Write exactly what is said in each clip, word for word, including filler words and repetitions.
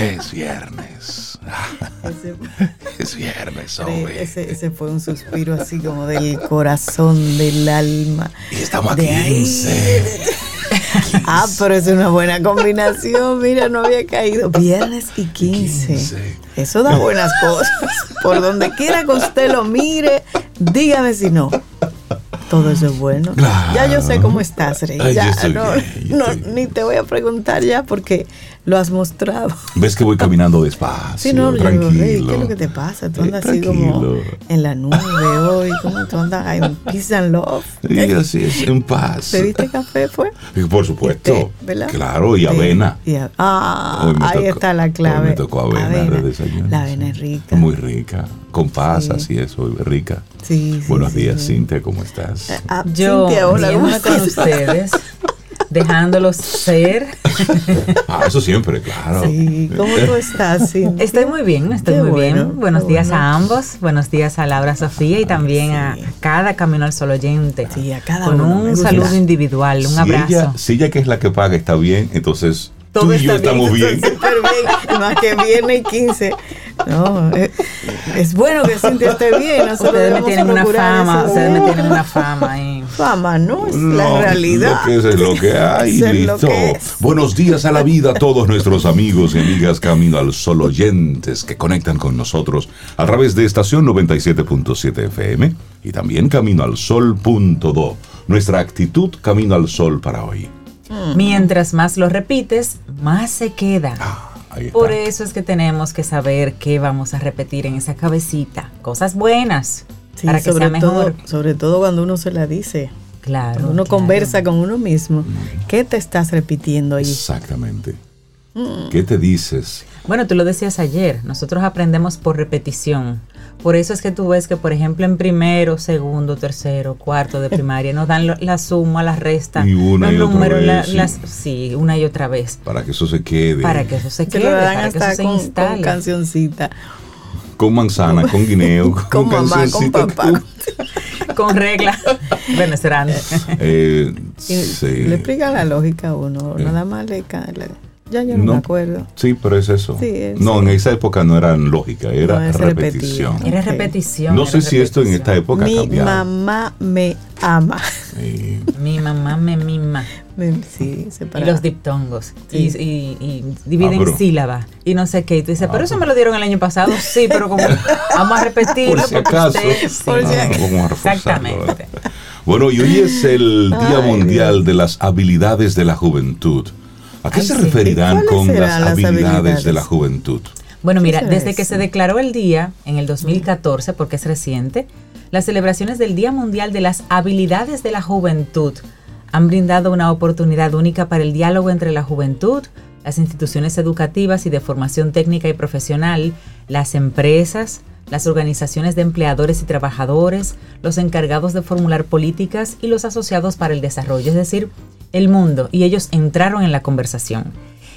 Es viernes. Ese, es viernes, hombre. Ese, ese fue un suspiro así como del corazón, del alma. Y estamos a quince. Ah, pero es una buena combinación. Mira, no había caído. Viernes y quince. Eso da buenas cosas. Por donde quiera que usted lo mire, dígame si no. Todo eso es bueno. Claro. Ya yo sé cómo estás, Rey. Ay, ya, yo no, bien, yo no ni te voy a preguntar ya porque lo has mostrado. Ves que voy caminando despacio. Sí, no, tranquilo. Yo, Rey, ¿qué es lo que te pasa? Tú andas Rey, así como en la nube hoy. ¿Cómo tú andas? Hay un peace and love. Y así es, en paz. ¿Te diste café, pues? Por supuesto. Té, ¿verdad? Claro, y té, avena. Y a... Ah, ahí tocó, está la clave. Me tocó avena, avena. De la avena es rica. Muy rica. Con pasas sí. Y eso, rica. Sí, sí, buenos sí, días, sí. Cintia, ¿cómo estás? Ah, yo, Cintia, hola, bien, ¿cómo con ustedes, dejándolos ser. Ah, eso siempre, claro. Sí, ¿cómo tú estás, Cintia? Estoy muy bien, estoy qué muy bueno, bien. Buenos días bueno. a ambos, buenos días a Laura Sofía y también sí. a cada Camino al Sol oyente. Sí, a cada con uno. Un saludo individual, un si abrazo. Ella, si ella que es la que paga está bien, entonces... Todo tú y yo bien, estamos bien. Súper bien. Más que viernes y quince. No, es, es bueno que Cintia esté bien. Ustedes me tienen una fama. Ustedes me tienen una fama. Eh. Fama, ¿no? Es no, la realidad. Lo que es, es lo que hay. Listo. Que buenos días a la vida a todos nuestros amigos y amigas Camino al Sol oyentes que conectan con nosotros a través de Estación noventa y siete punto siete F M y también Camino Al Sol punto do. Nuestra actitud Camino al Sol para hoy. Mientras más lo repites, más se queda. Ah, por eso es que tenemos que saber qué vamos a repetir en esa cabecita. Cosas buenas, sí, para que sea mejor. Todo, sobre todo cuando uno se la dice. Claro. Cuando uno claro. conversa con uno mismo. Mm. ¿Qué te estás repitiendo ahí? Exactamente. Mm. ¿Qué te dices? Bueno, tú lo decías ayer. Nosotros aprendemos por repetición. Por eso es que tú ves que, por ejemplo, en primero, segundo, tercero, cuarto de primaria nos dan lo, la suma, la resta, y una los y números, otra vez, la, las, sí, una y otra vez. Para que eso se quede. Para que eso se quede. Que para hasta que eso se con, instale. Con cancioncita. Con manzana, con guineo, con, con mamá, con papá. Con, con regla venezolana. Eh, sí. Le explica la lógica a uno, eh. nada más le cae la... Ya yo no, no me acuerdo. Sí, pero es eso. Sí, es, no, sí. En esa época no era lógica, era no, repetición. Repetido. Era repetición. No era sé repetición. Si esto en esta época mi ha cambiado. Mi mamá me ama. Sí. Mi mamá me mima. Sí, y los diptongos. Sí. Y, y, y dividen ah, sílabas. Y no sé qué. Y tú dices, ah, pero eso me lo dieron el año pasado. Sí, pero como vamos a repetirlo. Por si acaso. Usted, sí. Por si acaso. Ah, vamos a exactamente. Bueno, y hoy es el Día Ay, Mundial Dios. De las Habilidades de la Juventud. ¿A qué Ay, se sí. referirán con las, las habilidades, habilidades de la juventud? Bueno, mira, desde eso? que se declaró el día en el dos mil catorce, porque es reciente, las celebraciones del Día Mundial de las Habilidades de la Juventud han brindado una oportunidad única para el diálogo entre la juventud, las instituciones educativas y de formación técnica y profesional, las empresas, las organizaciones de empleadores y trabajadores, los encargados de formular políticas y los asociados para el desarrollo, es decir, el mundo, y ellos entraron en la conversación.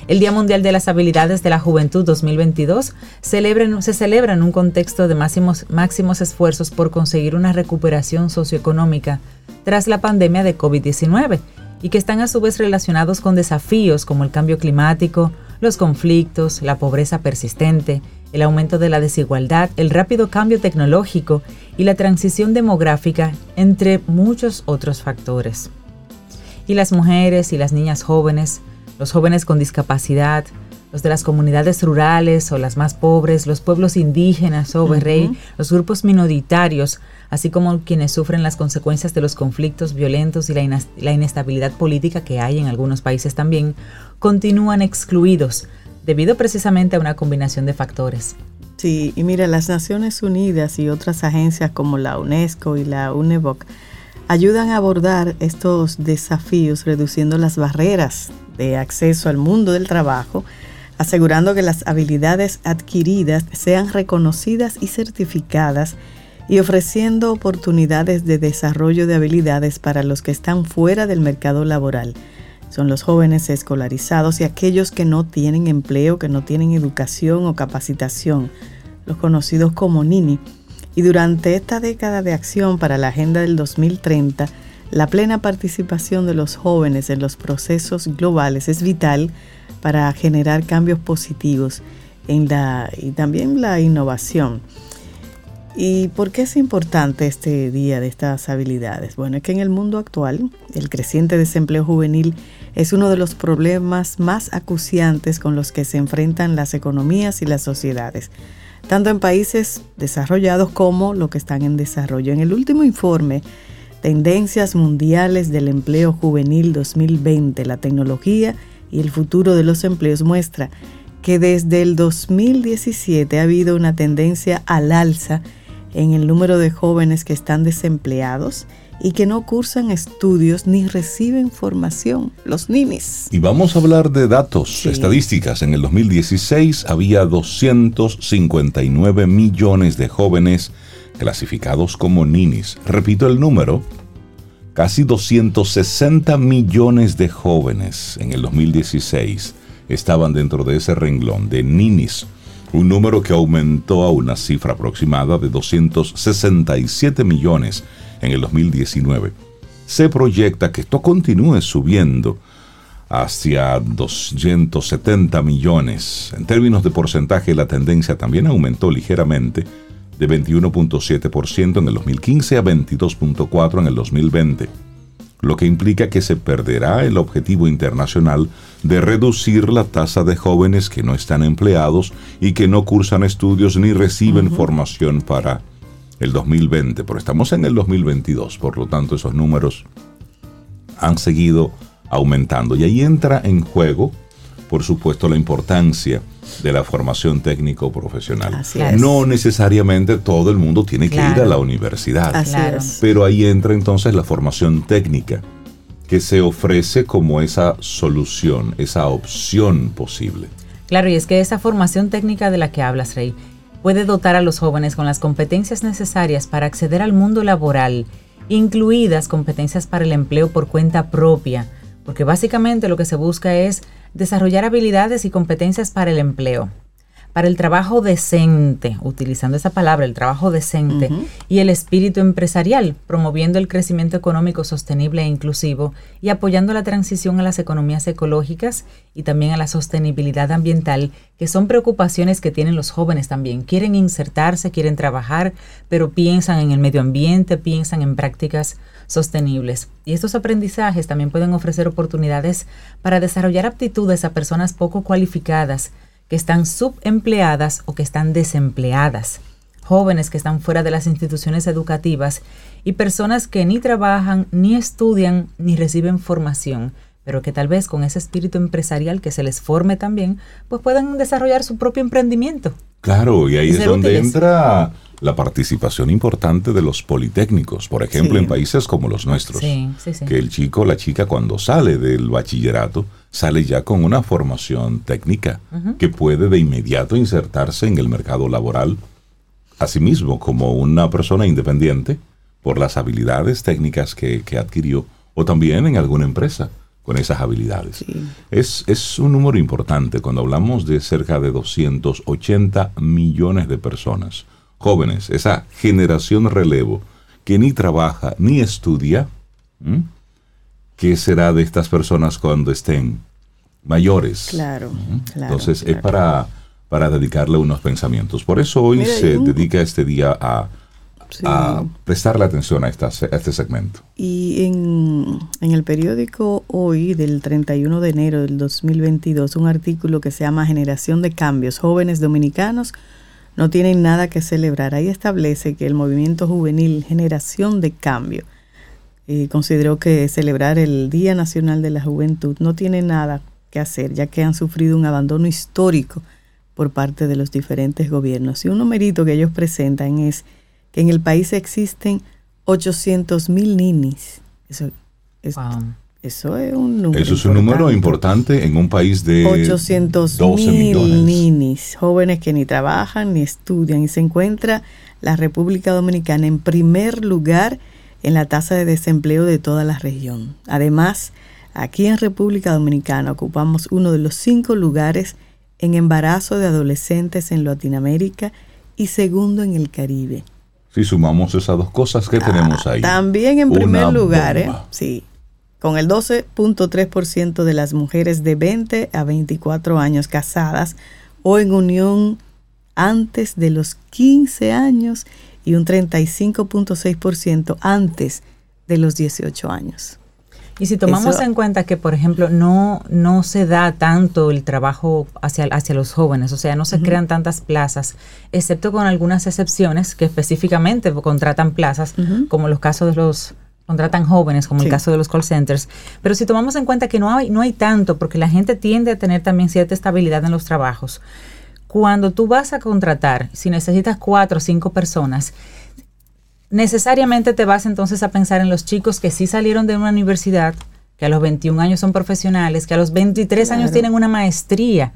El Día Mundial de las Habilidades de la Juventud dos mil veintidós celebra, se celebra en un contexto de máximos, máximos esfuerzos por conseguir una recuperación socioeconómica tras la pandemia de COVID diecinueve y que están a su vez relacionados con desafíos como el cambio climático, los conflictos, la pobreza persistente, el aumento de la desigualdad, el rápido cambio tecnológico y la transición demográfica, entre muchos otros factores. Y las mujeres y las niñas jóvenes, los jóvenes con discapacidad, los de las comunidades rurales o las más pobres, los pueblos indígenas o berrey, uh-huh. los grupos minoritarios, así como quienes sufren las consecuencias de los conflictos violentos y la, inas- la inestabilidad política que hay en algunos países también, continúan excluidos debido precisamente a una combinación de factores. Sí, y mira, las Naciones Unidas y otras agencias como la UNESCO y la UNEBOC ayudan a abordar estos desafíos reduciendo las barreras de acceso al mundo del trabajo, asegurando que las habilidades adquiridas sean reconocidas y certificadas y ofreciendo oportunidades de desarrollo de habilidades para los que están fuera del mercado laboral. Son los jóvenes escolarizados y aquellos que no tienen empleo, que no tienen educación o capacitación, los conocidos como NINI. Y durante esta década de acción para la Agenda del dos mil treinta, la plena participación de los jóvenes en los procesos globales es vital para generar cambios positivos en la, y también la innovación. ¿Y por qué es importante este día de estas habilidades? Bueno, es que en el mundo actual, el creciente desempleo juvenil es uno de los problemas más acuciantes con los que se enfrentan las economías y las sociedades, tanto en países desarrollados como los que están en desarrollo. En el último informe, Tendencias Mundiales del Empleo Juvenil dos mil veinte, la tecnología y el futuro de los empleos, muestra que desde el dos mil diecisiete ha habido una tendencia al alza en el número de jóvenes que están desempleados y que no cursan estudios ni reciben formación, los ninis. Y vamos a hablar de datos, sí. Estadísticas. En el dos mil dieciséis había doscientos cincuenta y nueve millones de jóvenes clasificados como ninis. Repito el número, casi doscientos sesenta millones de jóvenes en el dos mil dieciséis estaban dentro de ese renglón de ninis, un número que aumentó a una cifra aproximada de doscientos sesenta y siete millones en el dos mil diecinueve. Se proyecta que esto continúe subiendo hacia doscientos setenta millones. En términos de porcentaje, la tendencia también aumentó ligeramente, de veintiuno punto siete por ciento en el dos mil quince a veintidós punto cuatro por ciento en el dos mil veinte. Lo que implica que se perderá el objetivo internacional de reducir la tasa de jóvenes que no están empleados y que no cursan estudios ni reciben uh-huh. formación para el dos mil veinte. Pero estamos en el dos mil veintidós, por lo tanto esos números han seguido aumentando. Y ahí entra en juego, por supuesto, la importancia de la formación técnico-profesional. Así es. No necesariamente todo el mundo tiene que claro. ir a la universidad. Así es. Pero ahí entra entonces la formación técnica, que se ofrece como esa solución, esa opción posible. Claro, y es que esa formación técnica de la que hablas, Rey, puede dotar a los jóvenes con las competencias necesarias para acceder al mundo laboral, incluidas competencias para el empleo por cuenta propia, porque básicamente lo que se busca es desarrollar habilidades y competencias para el empleo, para el trabajo decente, utilizando esa palabra, el trabajo decente, uh-huh. y el espíritu empresarial, promoviendo el crecimiento económico sostenible e inclusivo y apoyando la transición a las economías ecológicas y también a la sostenibilidad ambiental, que son preocupaciones que tienen los jóvenes también. Quieren insertarse, quieren trabajar, pero piensan en el medio ambiente, piensan en prácticas sostenibles. Y estos aprendizajes también pueden ofrecer oportunidades para desarrollar aptitudes a personas poco cualificadas, que están subempleadas o que están desempleadas, jóvenes que están fuera de las instituciones educativas y personas que ni trabajan, ni estudian, ni reciben formación, pero que tal vez con ese espíritu empresarial que se les forme también, pues puedan desarrollar su propio emprendimiento. Claro, y ahí es donde útiles. Entra la participación importante de los politécnicos, por ejemplo, sí. en países como los nuestros, sí, sí, sí. que el chico o la chica cuando sale del bachillerato, sale ya con una formación técnica uh-huh. que puede de inmediato insertarse en el mercado laboral, asimismo como una persona independiente por las habilidades técnicas que, que adquirió, o también en alguna empresa con esas habilidades. Sí. Es, es un número importante cuando hablamos de cerca de doscientos ochenta millones de personas, jóvenes, esa generación relevo que ni trabaja ni estudia. ¿Mm? ¿Qué será de estas personas cuando estén mayores? Claro, ¿Mm? claro. Entonces claro. es para, para dedicarle unos pensamientos. Por eso hoy Mira, se un... dedica este día a, sí. a prestarle atención a, esta, a este segmento. Y en, en el periódico Hoy del treinta y uno de enero del dos mil veintidós, un artículo que se llama Generación de Cambios, jóvenes dominicanos no tienen nada que celebrar. Ahí establece que el movimiento juvenil Generación de Cambio eh, consideró que celebrar el Día Nacional de la Juventud no tiene nada que hacer, ya que han sufrido un abandono histórico por parte de los diferentes gobiernos. Y un numerito que ellos presentan es que en el país existen ochocientos mil ninis. Eso es, wow. eso es un número Eso es un importante. número importante en un país de ochocientos mil ninis, jóvenes que ni trabajan ni estudian, y se encuentra la República Dominicana en primer lugar en la tasa de desempleo de toda la región. Además, aquí en República Dominicana ocupamos uno de los cinco lugares en embarazo de adolescentes en Latinoamérica y segundo en el Caribe. Si sumamos esas dos cosas, ¿qué ah, tenemos ahí? También en Una primer lugar, bomba. ¿eh? Sí. con el doce punto tres por ciento de las mujeres de veinte a veinticuatro años casadas o en unión antes de los quince años y un treinta y cinco punto seis por ciento antes de los dieciocho años. Y si tomamos Eso, en cuenta que, por ejemplo, no, no se da tanto el trabajo hacia, hacia los jóvenes, o sea, no se uh-huh. crean tantas plazas, excepto con algunas excepciones que específicamente contratan plazas, uh-huh. como los casos de los... contratan jóvenes, como sí. el caso de los call centers. Pero si tomamos en cuenta que no hay, no hay tanto, porque la gente tiende a tener también cierta estabilidad en los trabajos. Cuando tú vas a contratar, si necesitas cuatro o cinco personas, necesariamente te vas entonces a pensar en los chicos que sí salieron de una universidad, que a los veintiún años son profesionales, que a los veintitrés claro. años tienen una maestría.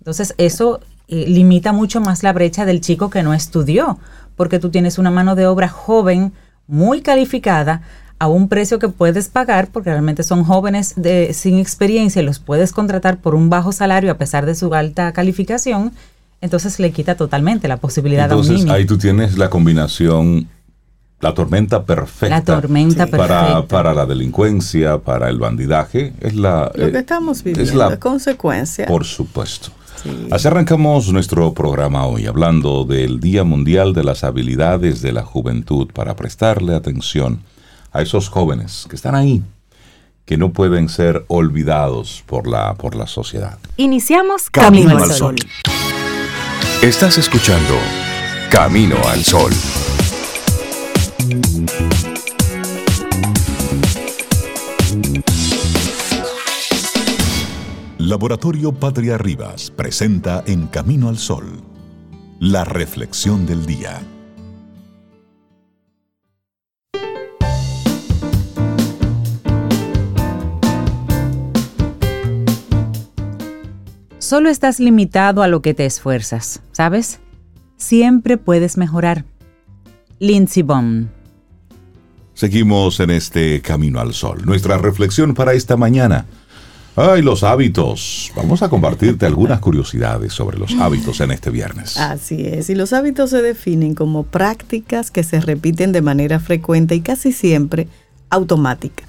Entonces eso eh, limita mucho más la brecha del chico que no estudió, porque tú tienes una mano de obra joven, muy calificada, a un precio que puedes pagar, porque realmente son jóvenes de, sin experiencia y los puedes contratar por un bajo salario a pesar de su alta calificación. Entonces le quita totalmente la posibilidad entonces, a un niño. Entonces ahí tú tienes la combinación, la tormenta perfecta. La tormenta sí. perfecta. Para, para la delincuencia, para el bandidaje. Es la, Lo eh, que estamos viviendo, es la consecuencia. Por supuesto. Sí. Así arrancamos nuestro programa hoy, hablando del Día Mundial de las Habilidades de la Juventud, para prestarle atención a esos jóvenes que están ahí, que no pueden ser olvidados por la, por la sociedad. Iniciamos Camino, Camino al Sol. Sol. Estás escuchando Camino al Sol. Laboratorio Patria Rivas presenta en Camino al Sol, la reflexión del día. Solo estás limitado a lo que te esfuerzas, ¿sabes? Siempre puedes mejorar. Lindsay Bond. Seguimos en este Camino al Sol. Nuestra reflexión para esta mañana. ¡Ay, los hábitos! Vamos a compartirte algunas curiosidades sobre los hábitos en este viernes. Así es, y los hábitos se definen como prácticas que se repiten de manera frecuente y casi siempre automática.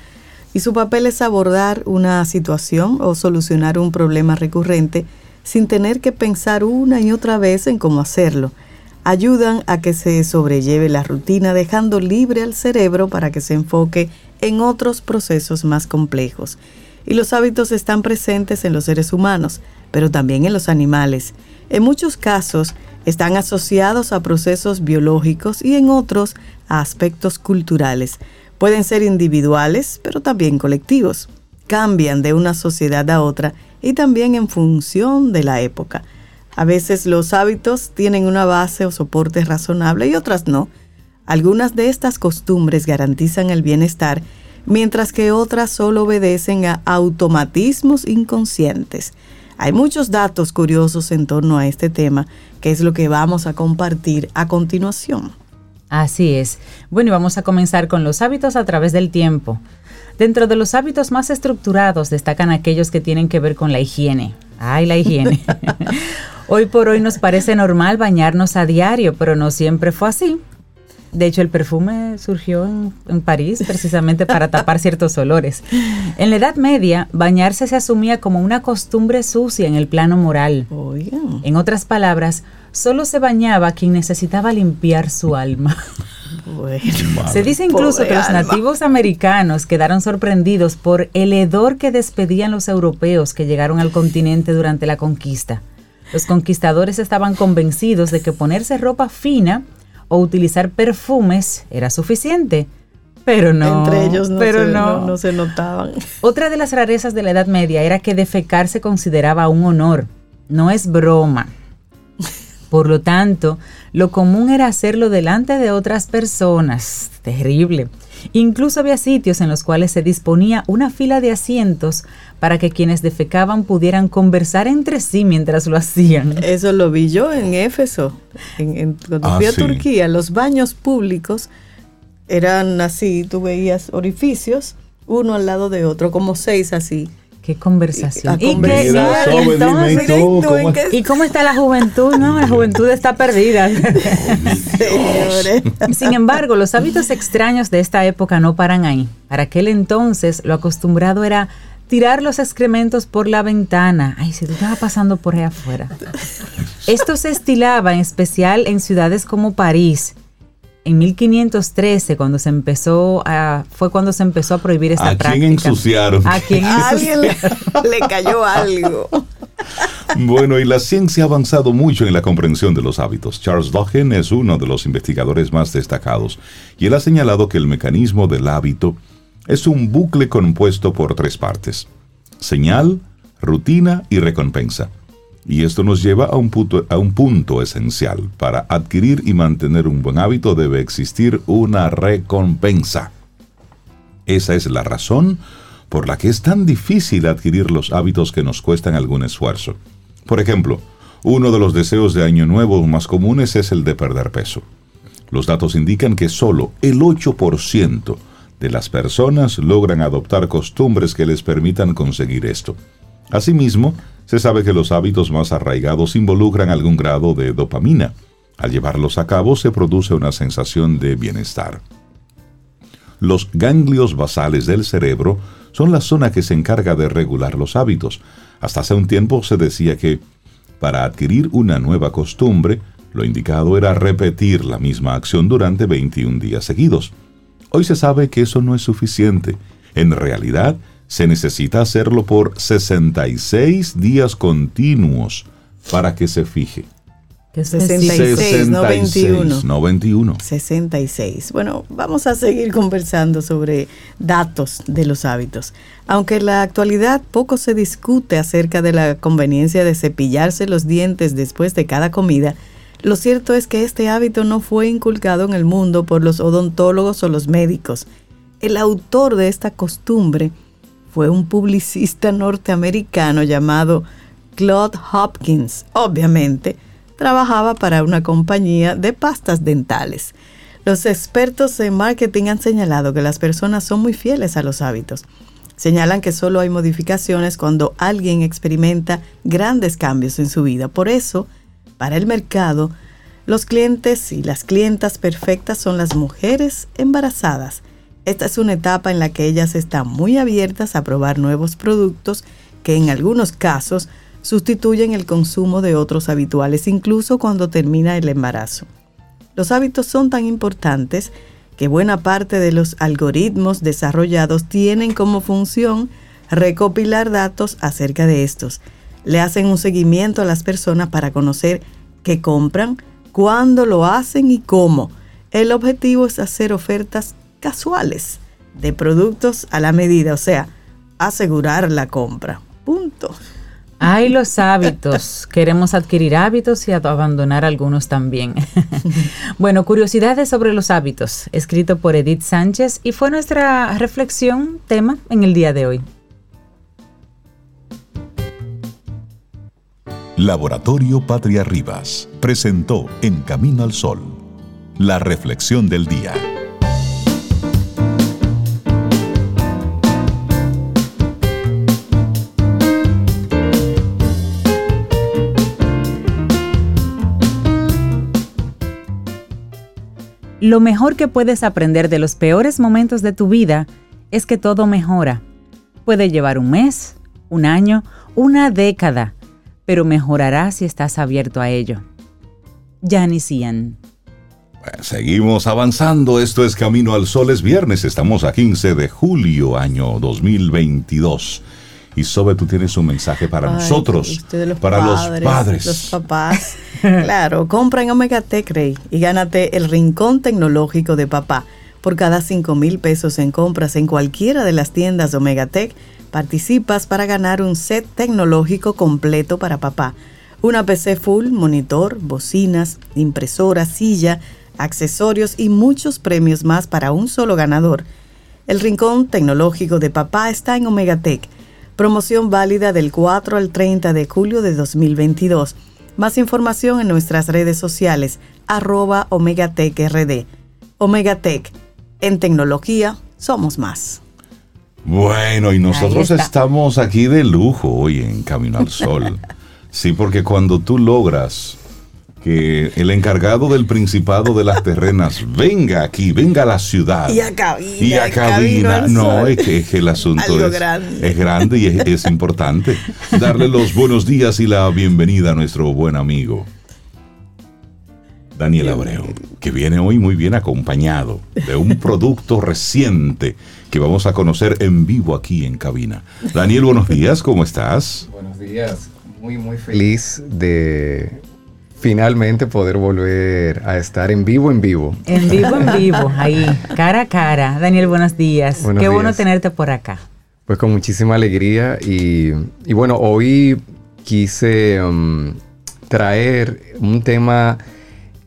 Y su papel es abordar una situación o solucionar un problema recurrente sin tener que pensar una y otra vez en cómo hacerlo. Ayudan a que se sobrelleve la rutina, dejando libre al cerebro para que se enfoque en otros procesos más complejos. Y los hábitos están presentes en los seres humanos, pero también en los animales. En muchos casos están asociados a procesos biológicos y en otros a aspectos culturales. Pueden ser individuales, pero también colectivos. Cambian de una sociedad a otra y también en función de la época. A veces los hábitos tienen una base o soporte razonable y otras no. Algunas de estas costumbres garantizan el bienestar, mientras que otras solo obedecen a automatismos inconscientes. Hay muchos datos curiosos en torno a este tema, que es lo que vamos a compartir a continuación. Así es. Bueno, y vamos a comenzar con los hábitos a través del tiempo. Dentro de los hábitos más estructurados destacan aquellos que tienen que ver con la higiene. ¡Ay, la higiene! Hoy por hoy nos parece normal bañarnos a diario, pero no siempre fue así. De hecho, el perfume surgió en, en París precisamente para tapar ciertos olores. En la Edad Media, bañarse se asumía como una costumbre sucia en el plano moral. Oh, yeah. En otras palabras, solo se bañaba quien necesitaba limpiar su alma. Bueno, se dice incluso que los nativos americanos quedaron sorprendidos por el hedor que despedían los europeos que llegaron al continente durante la conquista. Los conquistadores estaban convencidos de que ponerse ropa fina o utilizar perfumes era suficiente, pero no. Entre ellos no, pero se, no. No, no se notaban. Otra de las rarezas de la Edad Media era que defecar se consideraba un honor. No es broma. Por lo tanto, lo común era hacerlo delante de otras personas. Terrible. Incluso había sitios en los cuales se disponía una fila de asientos para que quienes defecaban pudieran conversar entre sí mientras lo hacían. Eso lo vi yo en Éfeso. En, en, cuando ah, fui a sí. Turquía, los baños públicos eran así, tú veías orificios, uno al lado de otro, como seis así. Qué conversación. Y, ¿Y, qué, mira, y, sobre, entonces, tú, ¿cómo es? ¿Y cómo está la juventud? No, la juventud está perdida. Oh, sin embargo, los hábitos extraños de esta época no paran ahí. Para aquel entonces, lo acostumbrado era tirar los excrementos por la ventana. Ay, si tú estabas pasando por ahí afuera. Esto se estilaba en especial en ciudades como París. En mil quinientos trece, cuando se empezó a, fue cuando se empezó a prohibir esta ¿A práctica. ¿A quién ensuciaron? ¿A quién ensuciaron? ¿A alguien le, le cayó algo? Bueno, y la ciencia ha avanzado mucho en la comprensión de los hábitos. Charles Duhigg es uno de los investigadores más destacados, y él ha señalado que el mecanismo del hábito es un bucle compuesto por tres partes: señal, rutina y recompensa. Y esto nos lleva a un, punto, a un punto esencial. Para adquirir y mantener un buen hábito debe existir una recompensa. Esa es la razón por la que es tan difícil adquirir los hábitos que nos cuestan algún esfuerzo. Por ejemplo, uno de los deseos de Año Nuevo más comunes es el de perder peso. Los datos indican que solo el ocho por ciento de las personas logran adoptar costumbres que les permitan conseguir esto. Asimismo, se sabe que los hábitos más arraigados involucran algún grado de dopamina. Al llevarlos a cabo se produce una sensación de bienestar. Los ganglios basales del cerebro son la zona que se encarga de regular los hábitos. Hasta hace un tiempo se decía que, para adquirir una nueva costumbre, lo indicado era repetir la misma acción durante veintiún días seguidos. Hoy se sabe que eso no es suficiente. En realidad, se necesita hacerlo por sesenta y seis días continuos para que se fije. sesenta y seis, sesenta y seis, no veintiuno. No veintiuno. sesenta y seis. Bueno, vamos a seguir conversando sobre datos de los hábitos. Aunque en la actualidad poco se discute acerca de la conveniencia de cepillarse los dientes después de cada comida, lo cierto es que este hábito no fue inculcado en el mundo por los odontólogos o los médicos. El autor de esta costumbre fue un publicista norteamericano llamado Claude Hopkins. Obviamente, trabajaba para una compañía de pastas dentales. Los expertos en marketing han señalado que las personas son muy fieles a los hábitos. Señalan que solo hay modificaciones cuando alguien experimenta grandes cambios en su vida. Por eso, para el mercado, los clientes y las clientas perfectas son las mujeres embarazadas. Esta es una etapa en la que ellas están muy abiertas a probar nuevos productos que en algunos casos sustituyen el consumo de otros habituales, incluso cuando termina el embarazo. Los hábitos son tan importantes que buena parte de los algoritmos desarrollados tienen como función recopilar datos acerca de estos. Le hacen un seguimiento a las personas para conocer qué compran, cuándo lo hacen y cómo. El objetivo es hacer ofertas casuales de productos a la medida, o sea, asegurar la compra. Punto. Ay, los hábitos. Queremos adquirir hábitos y abandonar algunos también. Bueno, curiosidades sobre los hábitos, escrito por Edith Sánchez, y fue nuestra reflexión tema en el día de hoy. Laboratorio Patria Rivas presentó En Camino al Sol, la reflexión del día. Lo mejor que puedes aprender de los peores momentos de tu vida es que todo mejora. Puede llevar un mes, un año, una década, pero mejorará si estás abierto a ello. Jan y Sian. Seguimos avanzando. Esto es Camino al Sol. Es viernes. Estamos a quince de julio, año dos mil veintidós. Y Sobe, tú tienes un mensaje para Ay, nosotros, los para padres, los padres. Los papás. Claro, compra en Omega Tech, Rey, y gánate el rincón tecnológico de papá. Por cada cinco mil pesos en compras en cualquiera de las tiendas de Omega Tech, participas para ganar un set tecnológico completo para papá. Una P C full, monitor, bocinas, impresora, silla, accesorios y muchos premios más para un solo ganador. El rincón tecnológico de papá está en Omega Tech. Promoción válida del cuatro al treinta de julio de dos mil veintidós. Más información en nuestras redes sociales, arroba OmegaTechRD. Omega Tech, en tecnología somos más. Bueno, y nosotros estamos aquí de lujo hoy en Camino al Sol. Sí, porque cuando tú logras que el encargado del Principado de las Terrenas venga aquí, venga a la ciudad. Y a cabina. Y a cabina. No, es que, es que el asunto es grande. es grande y es, es importante. Darle los buenos días y la bienvenida a nuestro buen amigo Daniel Abreu, que viene hoy muy bien acompañado de un producto reciente que vamos a conocer en vivo aquí en cabina. Daniel, buenos días, ¿cómo estás? Buenos días, muy muy feliz de finalmente poder volver a estar en vivo, en vivo. En vivo, en vivo, ahí, cara a cara. Daniel, buenos días. Buenos Qué días. Bueno tenerte por acá. Pues con muchísima alegría y, y bueno, hoy quise um, traer un tema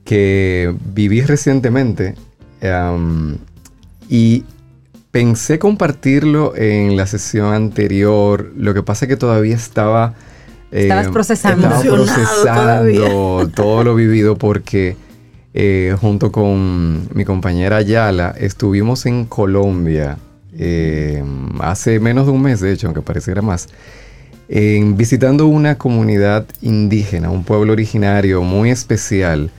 que viví recientemente um, y pensé compartirlo en la sesión anterior. Lo que pasa es que todavía estaba eh, estabas procesando, estaba procesando todo lo vivido porque eh, junto con mi compañera Yala estuvimos en Colombia eh, hace menos de un mes, de hecho, aunque pareciera más, eh, visitando una comunidad indígena, un pueblo originario muy especial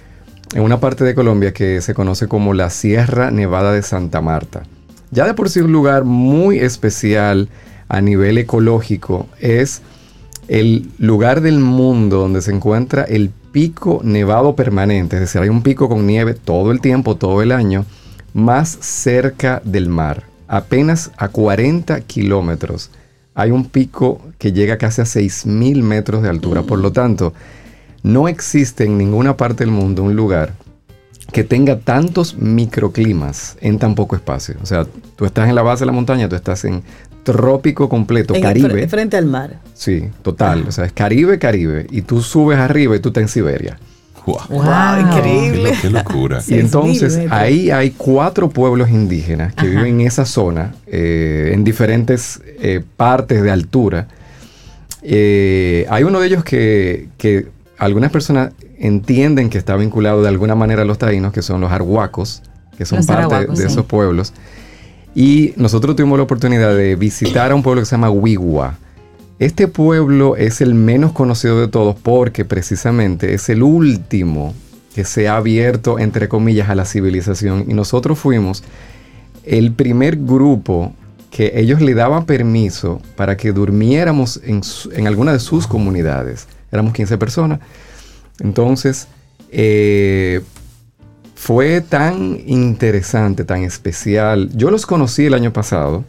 en una parte de Colombia que se conoce como la Sierra Nevada de Santa Marta. Ya de por sí un lugar muy especial a nivel ecológico, es el lugar del mundo donde se encuentra el pico nevado permanente, es decir, hay un pico con nieve todo el tiempo, todo el año, más cerca del mar. Apenas a cuarenta kilómetros hay un pico que llega casi a seis mil metros de altura, por lo tanto, no existe en ninguna parte del mundo un lugar que tenga tantos microclimas en tan poco espacio. O sea, tú estás en la base de la montaña, tú estás en trópico completo, en Caribe. Frente al mar. Sí, total. Ajá. O sea, es Caribe, Caribe. Y tú subes arriba y tú estás en Siberia. ¡Wow! wow, wow. Increíble. Qué, ¡Qué locura! Y entonces, ahí hay cuatro pueblos indígenas que Ajá. viven en esa zona, eh, en diferentes eh, partes de altura. Eh, hay uno de ellos que... que algunas personas entienden que está vinculado de alguna manera a los taínos, que son los arhuacos, que son los parte arhuacos, de sí. esos pueblos. Y nosotros tuvimos la oportunidad de visitar a un pueblo que se llama Wiwa. Este pueblo es el menos conocido de todos porque precisamente es el último que se ha abierto, entre comillas, a la civilización. Y nosotros fuimos el primer grupo que ellos le daban permiso para que durmiéramos en, su, en alguna de sus comunidades. Éramos quince personas. Entonces, eh, fue tan interesante, tan especial. Yo los conocí el año pasado.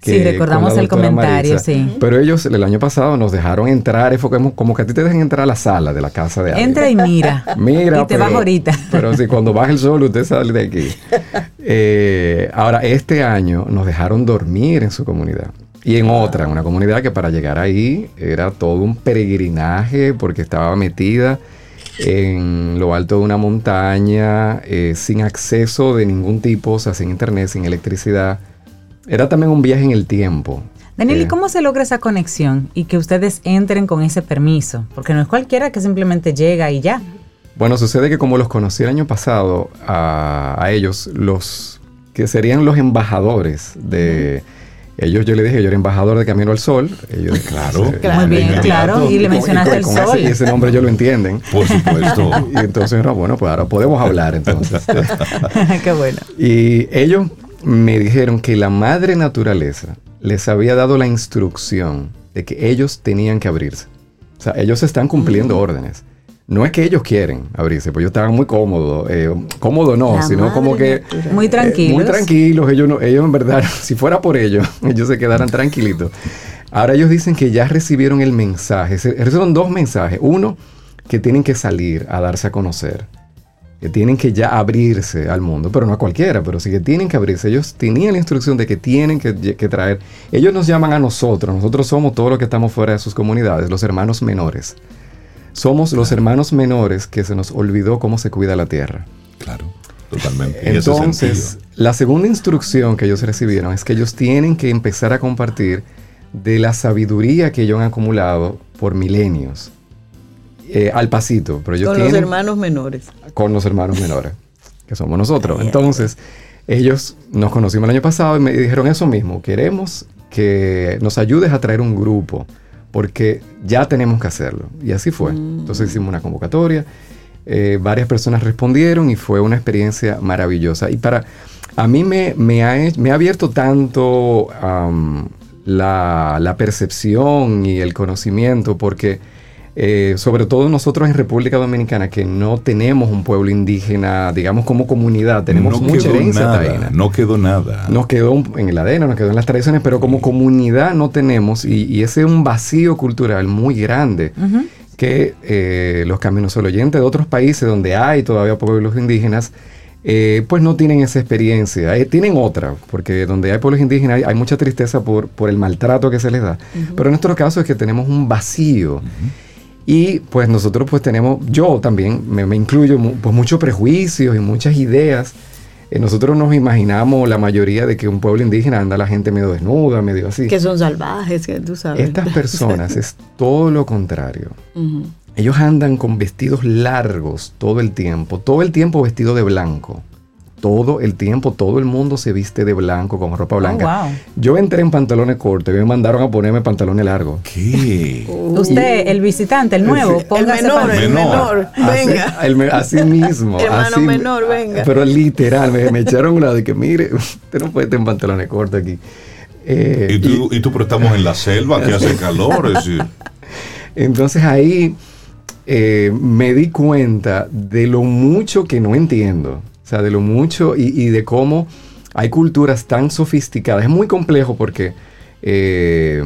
Que sí, recordamos el comentario, Maritza, sí. Pero ellos el año pasado nos dejaron entrar. Fue como, como que a ti te dejan entrar a la sala de la casa de alguien. Entra y mira. Mira. Y te pero, vas ahorita. Pero sí, cuando baja el sol, usted sale de aquí. Eh, ahora, este año nos dejaron dormir en su comunidad. Y en otra, en una comunidad que para llegar ahí era todo un peregrinaje porque estaba metida en lo alto de una montaña, eh, sin acceso de ningún tipo, o sea, sin internet, sin electricidad. Era también un viaje en el tiempo. Daniel, ¿y cómo se logra esa conexión y que ustedes entren con ese permiso? Porque no es cualquiera que simplemente llega y ya. Bueno, sucede que como los conocí el año pasado a, a ellos, los que serían los embajadores de... Uh-huh. Ellos, yo le dije, yo era embajador de Camino al Sol. Ellos, claro. claro muy bien, claro. Y le mencionaste el sol. Y ese nombre ellos lo entienden. Por supuesto. Y entonces, bueno, pues ahora podemos hablar entonces. Qué bueno. Y ellos me dijeron que la madre naturaleza les había dado la instrucción de que ellos tenían que abrirse. O sea, ellos están cumpliendo mm. órdenes. No es que ellos quieren abrirse, pues ellos estaban muy cómodos, eh, cómodos no, la sino como que... Natural. Muy tranquilos. Eh, muy tranquilos, ellos, no, ellos en verdad, si fuera por ellos, ellos se quedaran tranquilitos. Ahora ellos dicen que ya recibieron el mensaje, se, recibieron dos mensajes. Uno, que tienen que salir a darse a conocer, que tienen que ya abrirse al mundo, pero no a cualquiera, pero sí que tienen que abrirse. Ellos tenían la instrucción de que tienen que, que traer... Ellos nos llaman a nosotros, nosotros somos todos los que estamos fuera de sus comunidades, los hermanos menores. Somos claro. los hermanos menores que se nos olvidó cómo se cuida la tierra. Claro, totalmente. Entonces, la segunda instrucción que ellos recibieron es que ellos tienen que empezar a compartir de la sabiduría que ellos han acumulado por milenios. Eh, al pasito. Pero ellos con tienen, los hermanos menores. Con los hermanos menores, que somos nosotros. Entonces, Ellos nos conocimos el año pasado y me dijeron eso mismo: queremos que nos ayudes a traer un grupo, porque ya tenemos que hacerlo. Y así fue. Mm. Entonces hicimos una convocatoria, eh, varias personas respondieron y fue una experiencia maravillosa. Y para a mí me, me, ha, me ha abierto tanto um, la, la percepción y el conocimiento, porque eh, sobre todo nosotros en República Dominicana, que no tenemos un pueblo indígena, digamos, como comunidad, tenemos no mucha herencia nada, taína. No quedó nada. Nos quedó en la A D N, nos quedó en las tradiciones, pero como comunidad no tenemos, y, y ese es un vacío cultural muy grande. Uh-huh. Que eh, los CaminoAlSol oyentes de otros países donde hay todavía pueblos indígenas, eh, pues no tienen esa experiencia, eh, tienen otra, porque donde hay pueblos indígenas hay, hay mucha tristeza por, por el maltrato que se les da. Uh-huh. Pero en nuestro caso es que tenemos un vacío. Uh-huh. Y pues nosotros pues tenemos, yo también me, me incluyo, pues muchos prejuicios y muchas ideas. Eh, nosotros nos imaginamos la mayoría de que un pueblo indígena anda la gente medio desnuda, medio así. Que son salvajes, que tú sabes. Estas personas es todo lo contrario. Uh-huh. Ellos andan con vestidos largos todo el tiempo, todo el tiempo vestido de blanco. Todo el tiempo, todo el mundo se viste de blanco, con ropa blanca. Oh, wow. Yo entré en pantalones cortos y me mandaron a ponerme pantalones largos. ¿Qué? Uh, Usted, el visitante, el nuevo, póngase el menor, el menor, venga. Así, el, así mismo. Hermano así, menor, venga. Pero literal, me, me echaron un lado y que mire, usted no puede estar en pantalones cortos aquí. Eh, ¿Y, tú, y, y tú, pero estamos en la selva, que hace calor. Es decir. Entonces ahí eh, me di cuenta de lo mucho que no entiendo. O sea, de lo mucho y, y de cómo hay culturas tan sofisticadas. Es muy complejo porque eh,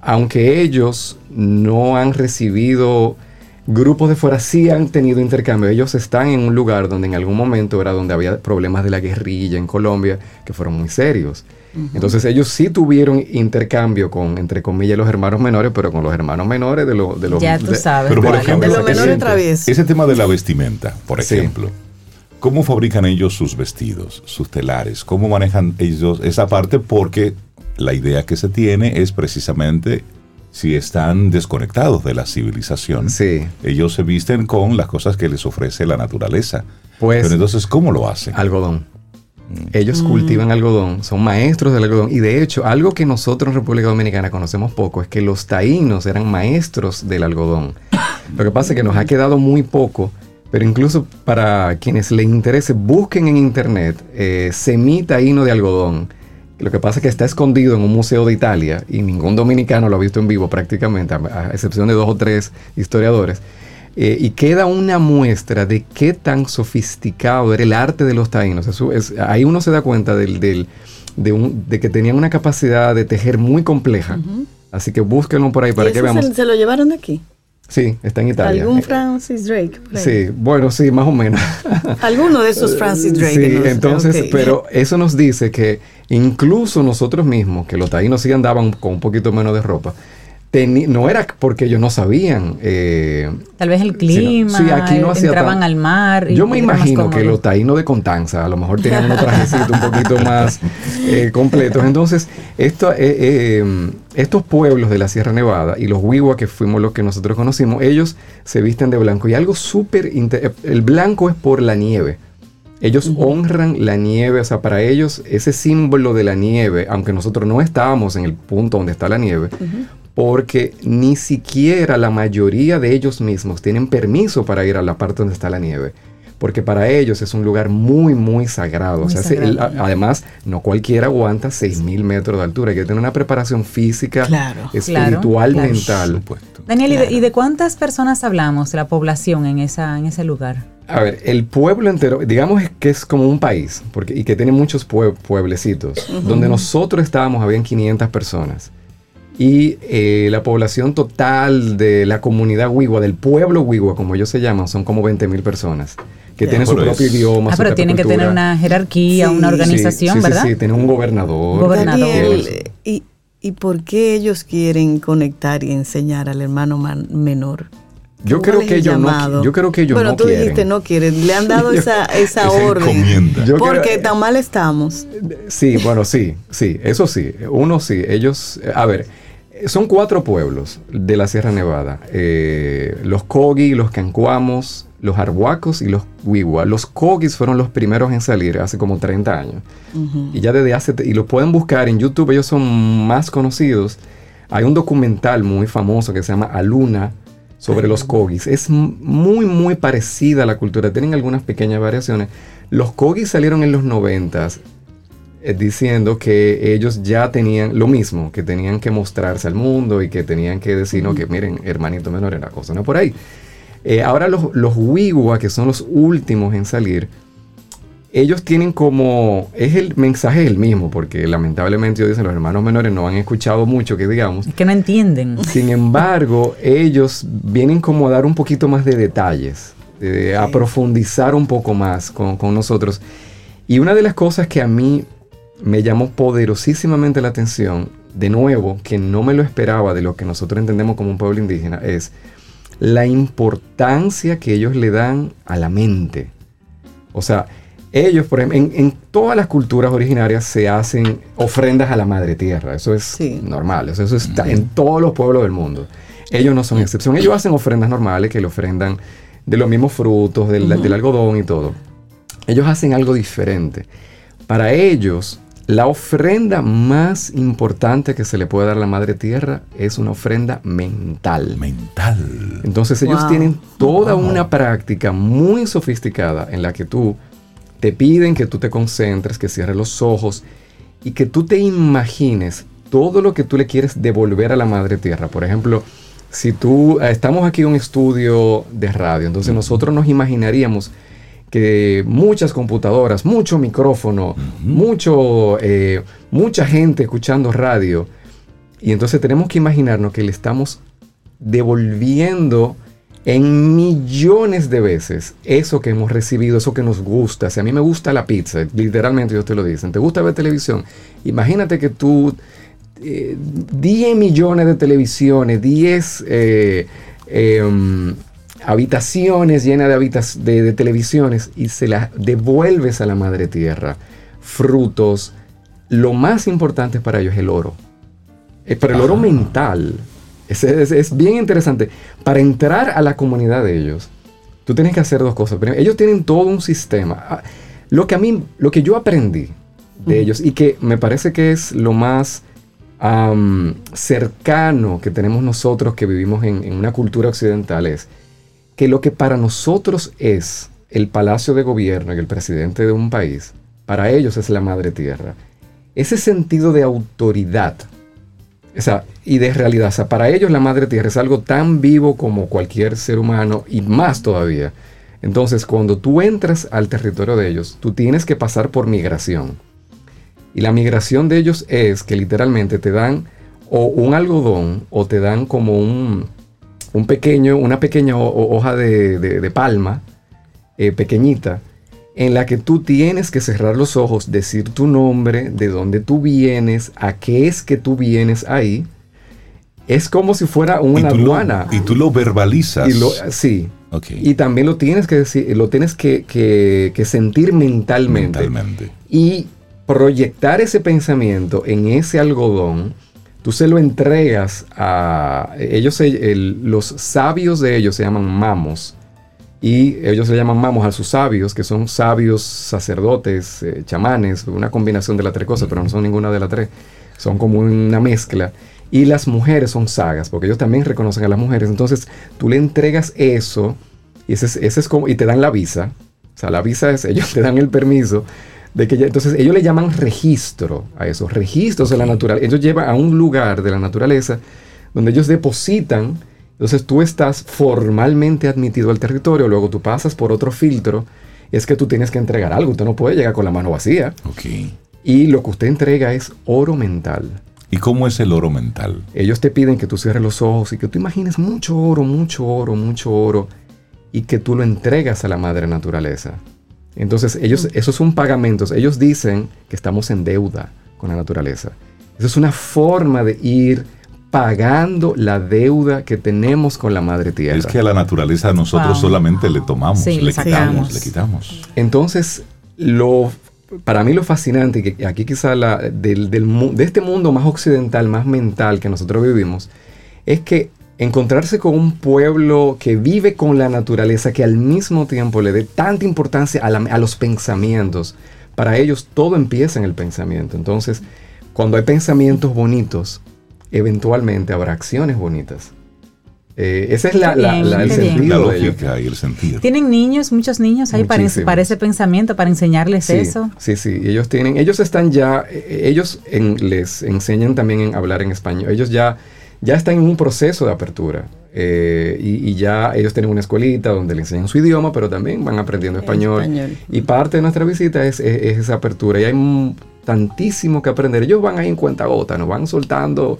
aunque ellos no han recibido grupos de fuera, sí han tenido intercambio. Ellos están en un lugar donde en algún momento era donde había problemas de la guerrilla en Colombia, que fueron muy serios. Uh-huh. Entonces ellos sí tuvieron intercambio con, entre comillas, los hermanos menores, pero con los hermanos menores de los... De los ya tú de, sabes. Pero por ejemplo, de los menores traviesos. Ese tema de la vestimenta, por ejemplo... Sí. ¿Cómo fabrican ellos sus vestidos, sus telares? ¿Cómo manejan ellos esa parte? Porque la idea que se tiene es precisamente si están desconectados de la civilización. Sí. Ellos se visten con las cosas que les ofrece la naturaleza. Pues, pero entonces, ¿cómo lo hacen? Algodón. Ellos mm. cultivan algodón, son maestros del algodón. Y de hecho, algo que nosotros en República Dominicana conocemos poco es que los taínos eran maestros del algodón. Lo que pasa es que nos ha quedado muy poco. Pero incluso para quienes les interese, busquen en internet eh, semita hino de algodón. Lo que pasa es que está escondido en un museo de Italia y ningún dominicano lo ha visto en vivo prácticamente, a, a excepción de dos o tres historiadores. Eh, y queda una muestra de qué tan sofisticado era el arte de los taínos. Eso es, ahí uno se da cuenta del, del, de, un, de que tenían una capacidad de tejer muy compleja. Uh-huh. Así que búsquenlo por ahí para que veamos. ¿Se, se lo llevaron de aquí? Sí, está en Italia. ¿Algún Francis Drake? Sí, bueno, sí, más o menos. Alguno de esos Francis Drake. Sí, nos... entonces, okay. Pero eso nos dice que incluso nosotros mismos, que los taínos sí andaban con un poquito menos de ropa, teni- no era porque ellos no sabían. Eh, Tal vez el clima, sino, sí, aquí no hacía entraban tan... al mar. Y yo me imagino que los taínos de Constanza a lo mejor tenían unos trajecitos un poquito más eh, completos. Entonces, esto... Eh, eh, Estos pueblos de la Sierra Nevada y los Wiwa, que fuimos los que nosotros conocimos, ellos se visten de blanco. Y algo súper... Inter- el blanco es por la nieve. Ellos uh-huh. honran la nieve. O sea, para ellos ese símbolo de la nieve, aunque nosotros no estábamos en el punto donde está la nieve, uh-huh. porque ni siquiera la mayoría de ellos mismos tienen permiso para ir a la parte donde está la nieve. Porque para ellos es un lugar muy, muy sagrado. Muy o sea, sagrado. El, además, no cualquiera aguanta seis mil metros de altura. Hay que tener una preparación física, claro, espiritual, claro, mental. Claro. Daniel, claro. ¿y, de, ¿y de cuántas personas hablamos de la población en, esa, en ese lugar? A ver, el pueblo entero, digamos que es como un país, porque, y que tiene muchos pue, pueblecitos. Uh-huh. Donde nosotros estábamos habían quinientas personas. Y eh, la población total de la comunidad Uigua, del pueblo Uigua, como ellos se llaman, son como veinte mil personas. Que yeah. tienen su propio es. idioma, ah, su pero tienen cultura. Que tener una jerarquía, sí, una organización, sí, sí, ¿verdad? Sí, sí, tienen un gobernador. gobernador. Daniel, ¿y, ¿Y por qué ellos quieren conectar y enseñar al hermano man, menor? Yo creo, que ellos no, yo creo que ellos bueno, no quieren. Bueno, tú dijiste no quieren. Le han dado yo, esa, esa orden. Porque creo, tan mal estamos. Sí, bueno, sí, sí, eso sí. Uno sí, ellos... A ver, son cuatro pueblos de la Sierra Nevada. Eh, los Kogi, los Kankuamos... los arhuacos y los wiwa. Los kogis fueron los primeros en salir hace como treinta años. Uh-huh. Y ya desde hace... Y los pueden buscar en YouTube, ellos son más conocidos. Hay un documental muy famoso que se llama Aluna sobre los kogis. Es muy, muy parecida a la cultura. Tienen algunas pequeñas variaciones. Los kogis salieron en los noventas eh, diciendo que ellos ya tenían lo mismo, que tenían que mostrarse al mundo y que tenían que decir, no, que miren, hermanito menor, era cosa, no por ahí. Eh, ahora los, los Uigua, que son los últimos en salir, ellos tienen como... Es el mensaje es el mismo, porque lamentablemente yo dicen los hermanos menores no han escuchado mucho, que digamos. Es que no entienden. Sin embargo, ellos vienen como a dar un poquito más de detalles, eh, a profundizar un poco más con, con nosotros. Y una de las cosas que a mí me llamó poderosísimamente la atención, de nuevo, que no me lo esperaba de lo que nosotros entendemos como un pueblo indígena, es... la importancia que ellos le dan a la mente. O sea, ellos, por ejemplo, en, en todas las culturas originarias se hacen ofrendas a la madre tierra. Eso es sí. normal, eso, eso está en todos los pueblos del mundo. Ellos no son excepción. Ellos hacen ofrendas normales que le ofrendan de los mismos frutos, del, uh-huh. del algodón y todo. Ellos hacen algo diferente. Para ellos, la ofrenda más importante que se le puede dar a la madre tierra es una ofrenda mental. Mental. Entonces ellos wow. tienen toda wow. una práctica muy sofisticada en la que tú te piden que tú te concentres, que cierres los ojos y que tú te imagines todo lo que tú le quieres devolver a la madre tierra. Por ejemplo, si tú estamos aquí en un estudio de radio, entonces mm. nosotros nos imaginaríamos que muchas computadoras, mucho micrófono, uh-huh. mucho, eh, mucha gente escuchando radio. Y entonces tenemos que imaginarnos que le estamos devolviendo en millones de veces eso que hemos recibido, eso que nos gusta. Si a mí me gusta la pizza, literalmente ellos te lo dicen, ¿te gusta ver televisión? Imagínate que tú, eh, diez millones de televisiones, diez... Eh, eh, habitaciones llenas de, habitac- de, de televisiones y se las devuelves a la madre tierra. Frutos. Lo más importante para ellos es el oro. Eh, pero el oro Ajá. mental es, es, es bien interesante. Para entrar a la comunidad de ellos, tú tienes que hacer dos cosas. Primero, ellos tienen todo un sistema. Lo que, a mí, lo que yo aprendí de uh-huh. ellos y que me parece que es lo más um, cercano que tenemos nosotros que vivimos en, en una cultura occidental es que lo que para nosotros es el palacio de gobierno y el presidente de un país, para ellos es la madre tierra. Ese sentido de autoridad, o sea, y de realidad, o sea, para ellos la madre tierra es algo tan vivo como cualquier ser humano y más todavía. Entonces, cuando tú entras al territorio de ellos, tú tienes que pasar por migración. Y la migración de ellos es que literalmente te dan o un algodón o te dan como un... Un pequeño, una pequeña ho- hoja de, de, de palma, eh, pequeñita, en la que tú tienes que cerrar los ojos, decir tu nombre, de dónde tú vienes, a qué es que tú vienes ahí. Es como si fuera una y aduana. Lo, y tú lo verbalizas. Y lo, sí. Okay. Y también lo tienes que decir, lo tienes que, que, que sentir mentalmente. Mentalmente. Y proyectar ese pensamiento en ese algodón. Tú se lo entregas a... ellos el, los sabios de ellos se llaman mamos. Y ellos le llaman mamos a sus sabios, que son sabios, sacerdotes, eh, chamanes, una combinación de las tres cosas, pero no son ninguna de las tres. Son como una mezcla. Y las mujeres son sagas, porque ellos también reconocen a las mujeres. Entonces, tú le entregas eso y, ese es, ese es como, y te dan la visa. O sea, la visa es... ellos te dan el permiso... De que ya, entonces ellos le llaman registro a esos registros de la naturaleza. Ellos llevan a un lugar de la naturaleza donde ellos depositan. Entonces tú estás formalmente admitido al territorio, luego tú pasas por otro filtro. Es que tú tienes que entregar algo, usted no puede llegar con la mano vacía. Okay. Y lo que usted entrega es oro mental. ¿Y cómo es el oro mental? Ellos te piden que tú cierres los ojos y que tú imagines mucho oro, mucho oro, mucho oro y que tú lo entregas a la madre naturaleza. Entonces, ellos, esos son pagamentos. Ellos dicen que estamos en deuda con la naturaleza. Esa es una forma de ir pagando la deuda que tenemos con la madre tierra. Es que a la naturaleza nosotros wow. solamente le tomamos, sí, le quitamos, le quitamos. Entonces, lo, para mí lo fascinante, que aquí quizá la, del, del, de este mundo más occidental, más mental que nosotros vivimos, es que encontrarse con un pueblo que vive con la naturaleza, que al mismo tiempo le dé tanta importancia a, la, a los pensamientos. Para ellos todo empieza en el pensamiento. Entonces, cuando hay pensamientos bonitos, eventualmente habrá acciones bonitas. Eh, ese es la, la, la, el sentido la lógica y el sentido. ¿Tienen niños, muchos niños ahí para, para ese pensamiento, para enseñarles sí, eso? Sí, sí, ellos tienen, ellos están ya, ellos en, les enseñan también a hablar en español. Ellos ya, ya están en un proceso de apertura. Eh, y, y ya ellos tienen una escuelita donde le enseñan su idioma, pero también van aprendiendo español. español. Y parte de nuestra visita es, es, es esa apertura. Y hay un, tantísimo que aprender. Ellos van ahí en cuentagota, nos van soltando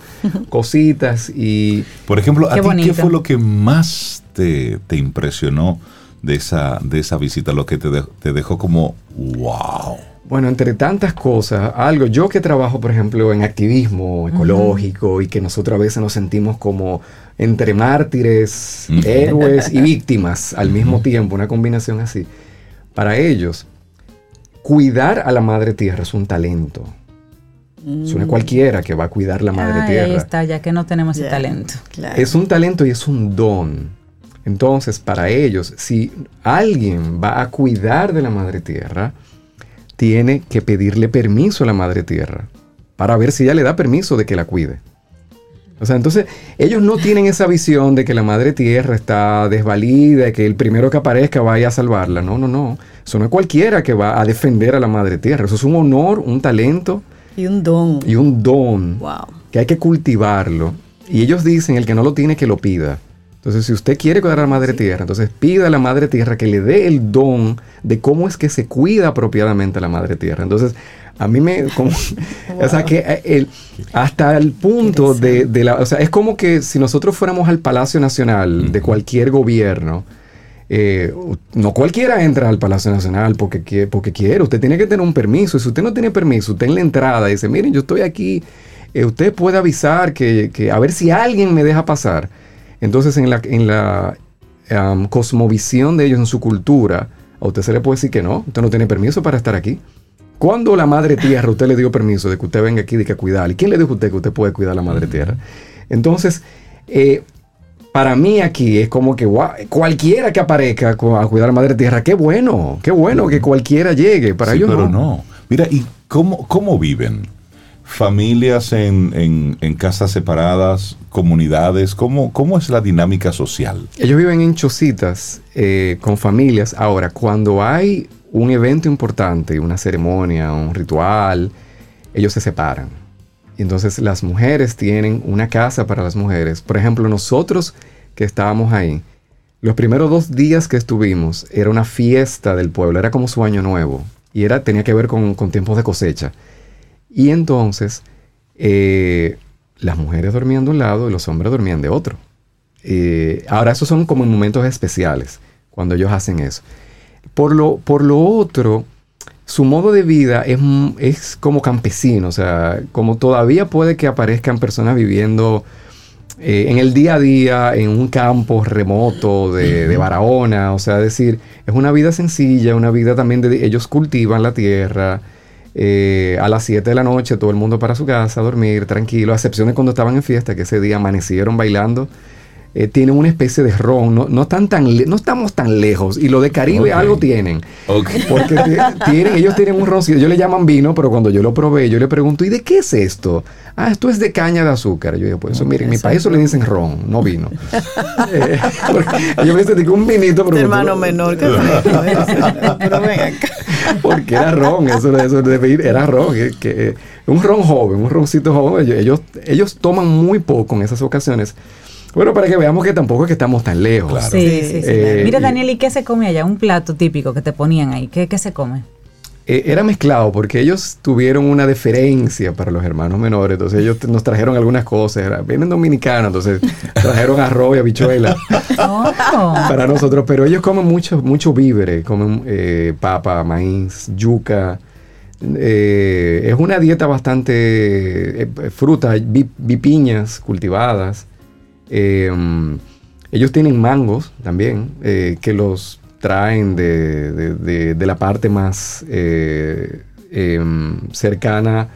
cositas y... Por ejemplo, ¿a ti qué fue lo que más te, te impresionó de esa, de esa visita? Lo que te, de, te dejó como wow. Bueno, entre tantas cosas, algo, yo que trabajo, por ejemplo, en activismo ecológico, uh-huh, y que nosotros a veces nos sentimos como entre mártires, uh-huh, héroes y víctimas al mismo uh-huh tiempo, una combinación así. Para ellos, cuidar a la madre tierra es un talento. Mm. Es una cualquiera que va a cuidar la madre ah, tierra. Ahí está, ya que no tenemos yeah. ese talento. Claro. Es un talento y es un don. Entonces, para ellos, si alguien va a cuidar de la madre tierra, tiene que pedirle permiso a la madre tierra para ver si ella le da permiso de que la cuide. O sea, entonces, ellos no tienen esa visión de que la madre tierra está desvalida, que el primero que aparezca vaya a salvarla. No, no, no. Eso no es cualquiera que va a defender a la madre tierra. Eso es un honor, un talento. Y un don. Y un don. Wow. Que hay que cultivarlo. Y ellos dicen, el que no lo tiene, que lo pida. Entonces, si usted quiere cuidar a la madre sí. tierra, entonces pida a la madre tierra que le dé el don de cómo es que se cuida apropiadamente a la madre tierra. Entonces... A mí me... Como, wow. O sea, que el, hasta el punto de, de la... O sea, es como que si nosotros fuéramos al Palacio Nacional de cualquier gobierno, eh, no cualquiera entra al Palacio Nacional porque, porque quiere. Usted tiene que tener un permiso. Y si usted no tiene permiso, usted en la entrada dice, miren, yo estoy aquí, eh, usted puede avisar que, que... A ver si alguien me deja pasar. Entonces, en la, en la um, cosmovisión de ellos, en su cultura, a usted se le puede decir que no. Usted no tiene permiso para estar aquí. ¿Cuándo la madre tierra usted le dio permiso de que usted venga aquí y que cuidar? ¿Y quién le dijo a usted que usted puede cuidar a la madre tierra? Entonces, eh, para mí aquí es como que wow, cualquiera que aparezca a cuidar a la madre tierra, qué bueno, qué bueno que cualquiera llegue. Para sí, ellos pero no. no. Mira, ¿y cómo, cómo viven? ¿Familias en, en, en casas separadas? ¿Comunidades? ¿Cómo, cómo es la dinámica social? Ellos viven en chocitas eh, con familias. Ahora, cuando hay... un evento importante, una ceremonia, un ritual, ellos se separan. Y entonces las mujeres tienen una casa para las mujeres. Por ejemplo, nosotros que estábamos ahí, los primeros dos días que estuvimos, era una fiesta del pueblo, era como su año nuevo. Y era, tenía que ver con, con tiempos de cosecha. Y entonces, eh, las mujeres dormían de un lado y los hombres dormían de otro. Eh, ahora, esos son como momentos especiales, cuando ellos hacen eso. Por lo, por lo otro, su modo de vida es, es como campesino, o sea, como todavía puede que aparezcan personas viviendo eh, en el día a día, en un campo remoto de, de Barahona, o sea, es decir, es una vida sencilla, una vida también de... Ellos cultivan la tierra, eh, a las siete de la noche todo el mundo para su casa, a dormir, tranquilo, a excepción de cuando estaban en fiesta, que ese día amanecieron bailando. Eh, tienen una especie de ron, no, no, están tan le- no estamos tan lejos, y lo de Caribe okay. algo tienen, okay. porque t- tienen, ellos tienen un ron, ellos le llaman vino, pero cuando yo lo probé, yo le pregunto, ¿y de qué es esto? Ah, esto es de caña de azúcar. Yo digo, pues eso, miren, en mi país eso le dicen ron, no vino. eh, yo me dice, un vinito, pero... hermano menor que pero ven acá. Porque era ron, eso, eso de era ron, que, que, un ron joven, un roncito joven, ellos, ellos toman muy poco en esas ocasiones. Bueno, para que veamos que tampoco es que estamos tan lejos. Claro. Sí, sí, sí. Eh, claro. Mira, Daniel, ¿y qué se come allá? Un plato típico que te ponían ahí. ¿Qué, qué se come? Eh, era mezclado porque ellos tuvieron una deferencia para los hermanos menores. Entonces ellos nos trajeron algunas cosas. Era, vienen dominicanos, entonces trajeron arroz y habichuela oh. para nosotros. Pero ellos comen mucho, mucho víveres. Comen eh, papa, maíz, yuca. Eh, es una dieta bastante... Eh, frutas, bi, bipiñas cultivadas. Eh, ellos tienen mangos también, eh, que los traen de, de, de, de la parte más eh, eh, cercana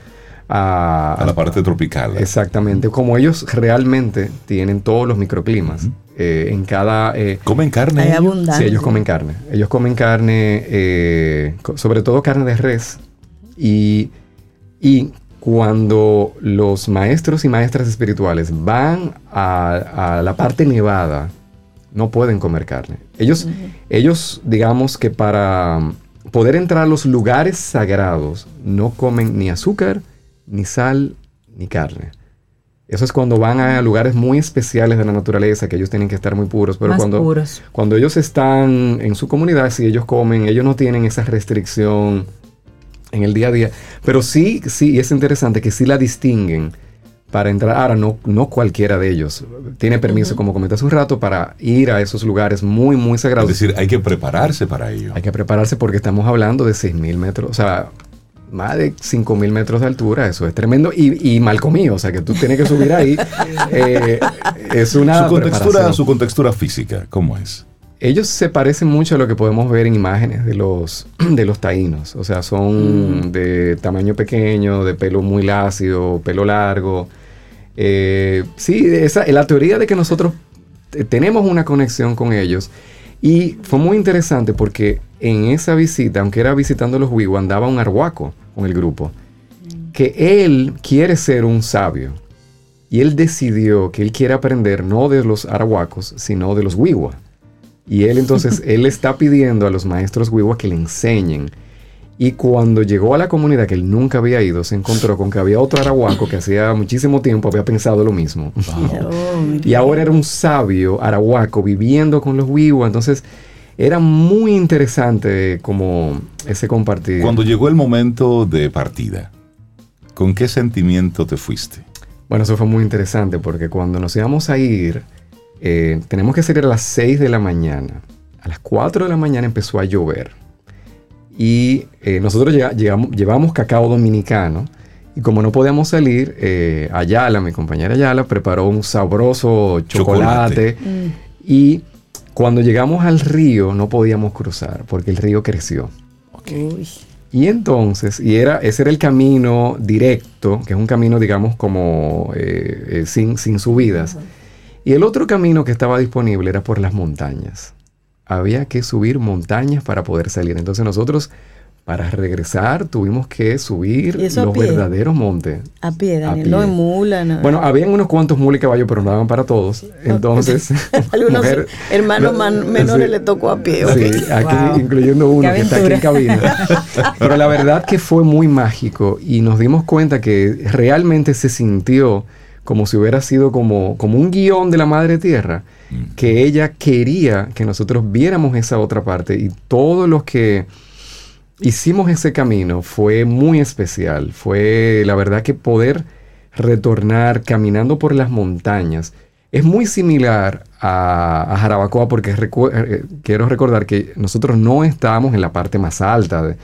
a, a la parte tropical. ¿Eh? Exactamente. Como ellos realmente tienen todos los microclimas. Uh-huh. Eh, en cada... Eh, ¿Comen carne? Hay abundancia. Sí, ellos comen carne. Ellos comen carne, eh, sobre todo carne de res. Y, y cuando los maestros y maestras espirituales van a, a la parte nevada, no pueden comer carne. Ellos, uh-huh. ellos, digamos que para poder entrar a los lugares sagrados, no comen ni azúcar, ni sal, ni carne. Eso es cuando van a lugares muy especiales de la naturaleza, que ellos tienen que estar muy puros. Pero cuando, puros. Cuando ellos están en su comunidad, si ellos comen, ellos no tienen esa restricción en el día a día. Pero sí, sí, es interesante que sí la distinguen para entrar. Ahora, no, no cualquiera de ellos tiene permiso, uh-huh. como comenté hace un rato, para ir a esos lugares muy, muy sagrados. Es decir, hay que prepararse para ello. Hay que prepararse porque estamos hablando de seis mil metros, o sea... más de cinco mil metros de altura, eso es tremendo y, y mal comido, o sea que tú tienes que subir ahí. Eh, es una su contextura, su contextura física, ¿cómo es? Ellos se parecen mucho a lo que podemos ver en imágenes de los, de los taínos, o sea, son mm. de tamaño pequeño, de pelo muy lacio, pelo largo. Eh, sí, esa, la teoría de que nosotros tenemos una conexión con ellos. Y fue muy interesante porque en esa visita, aunque era visitando los Wiwa, andaba un Arhuaco con el grupo, que él quiere ser un sabio. Y él decidió que él quiere aprender no de los Arhuacos, sino de los Wiwa. Y él entonces, él está pidiendo a los maestros Wiwa que le enseñen. Y cuando llegó a la comunidad que él nunca había ido, se encontró con que había otro Arhuaco que hacía muchísimo tiempo había pensado lo mismo. Wow. Oh, y ahora era un sabio Arhuaco viviendo con los Wiwa. Entonces... era muy interesante como ese compartir. Cuando llegó el momento de partida, ¿con qué sentimiento te fuiste? Bueno, eso fue muy interesante porque cuando nos íbamos a ir, eh, tenemos que salir a las seis de la mañana. A las cuatro de la mañana empezó a llover. Y eh, nosotros lleg- llegamos, llevamos cacao dominicano. Y como no podíamos salir, eh, Yala, mi compañera Yala, preparó un sabroso chocolate. chocolate. Mm. Y... cuando llegamos al río no podíamos cruzar porque el río creció. Okay. Y entonces, y era, ese era el camino directo, que es un camino, digamos, como eh, eh, sin, sin subidas. Uh-huh. Y el otro camino que estaba disponible era por las montañas. Había que subir montañas para poder salir. Entonces nosotros, para regresar, tuvimos que subir los verdaderos montes. A pie, Daniel, no en mula, no. Bueno, habían unos cuantos mulas y caballos, pero no daban para todos. Entonces, algunos mujer, hermanos no, man, menores sí, le tocó a pie. Okay. Sí, aquí wow. incluyendo uno que está aquí en cabina. Pero la verdad que fue muy mágico y nos dimos cuenta que realmente se sintió como si hubiera sido como, como un guión de la Madre Tierra, mm. que ella quería que nosotros viéramos esa otra parte y todos los que... hicimos ese camino, fue muy especial, fue la verdad que poder retornar caminando por las montañas es muy similar a, a Jarabacoa porque recu- eh, quiero recordar que nosotros no estábamos en la parte más alta de,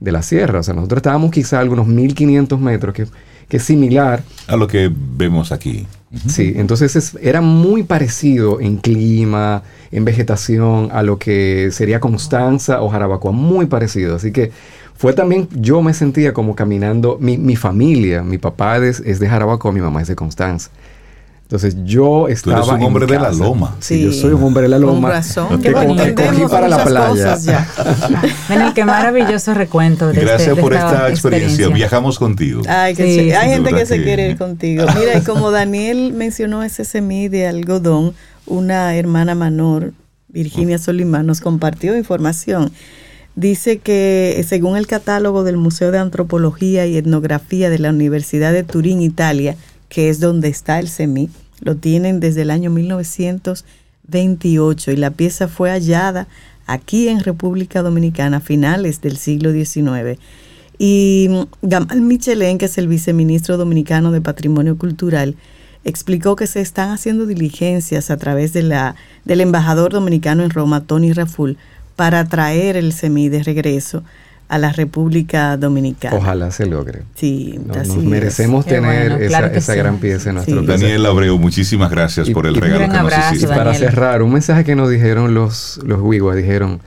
de la sierra, o sea, nosotros estábamos quizá a algunos mil quinientos metros, que, que es similar a lo que vemos aquí. Uh-huh. Sí, entonces es, era muy parecido en clima, en vegetación, a lo que sería Constanza o Jarabacoa, muy parecido. Así que fue también, yo me sentía como caminando, mi, mi familia, mi papá es, es de Jarabacoa, mi mamá es de Constanza. Entonces yo estaba en casa. Tú eres un hombre de la loma. Sí, sí, yo soy un hombre de la loma. Con razón. Que como que cogí para la playa. Bueno, qué maravilloso recuento. De Gracias este, por de esta, esta experiencia. experiencia. Viajamos contigo. Ay, que sí. Sí. Hay gente que, que se quiere ir contigo. Mira, y como Daniel mencionó ese semí de algodón, una hermana menor, Virginia Solimán, nos compartió información. Dice que según el catálogo del Museo de Antropología y Etnografía de la Universidad de Turín, Italia, que es donde está el semí, lo tienen desde el año mil novecientos veintiocho y la pieza fue hallada aquí en República Dominicana a finales del siglo diecinueve. Y Gamal Michelén, que es el viceministro dominicano de Patrimonio Cultural, explicó que se están haciendo diligencias a través de la, del embajador dominicano en Roma, Tony Raful, para traer el semí de regreso a la República Dominicana. Ojalá se logre. Sí, no, así nos merecemos es. tener bueno, claro esa, esa sí. gran pieza en nuestro sí. país. Daniel Abreu, muchísimas gracias y, por el y, regalo que abrazo, nos hiciste. Daniel. Para cerrar, un mensaje que nos dijeron los, los Wiwa, dijeron,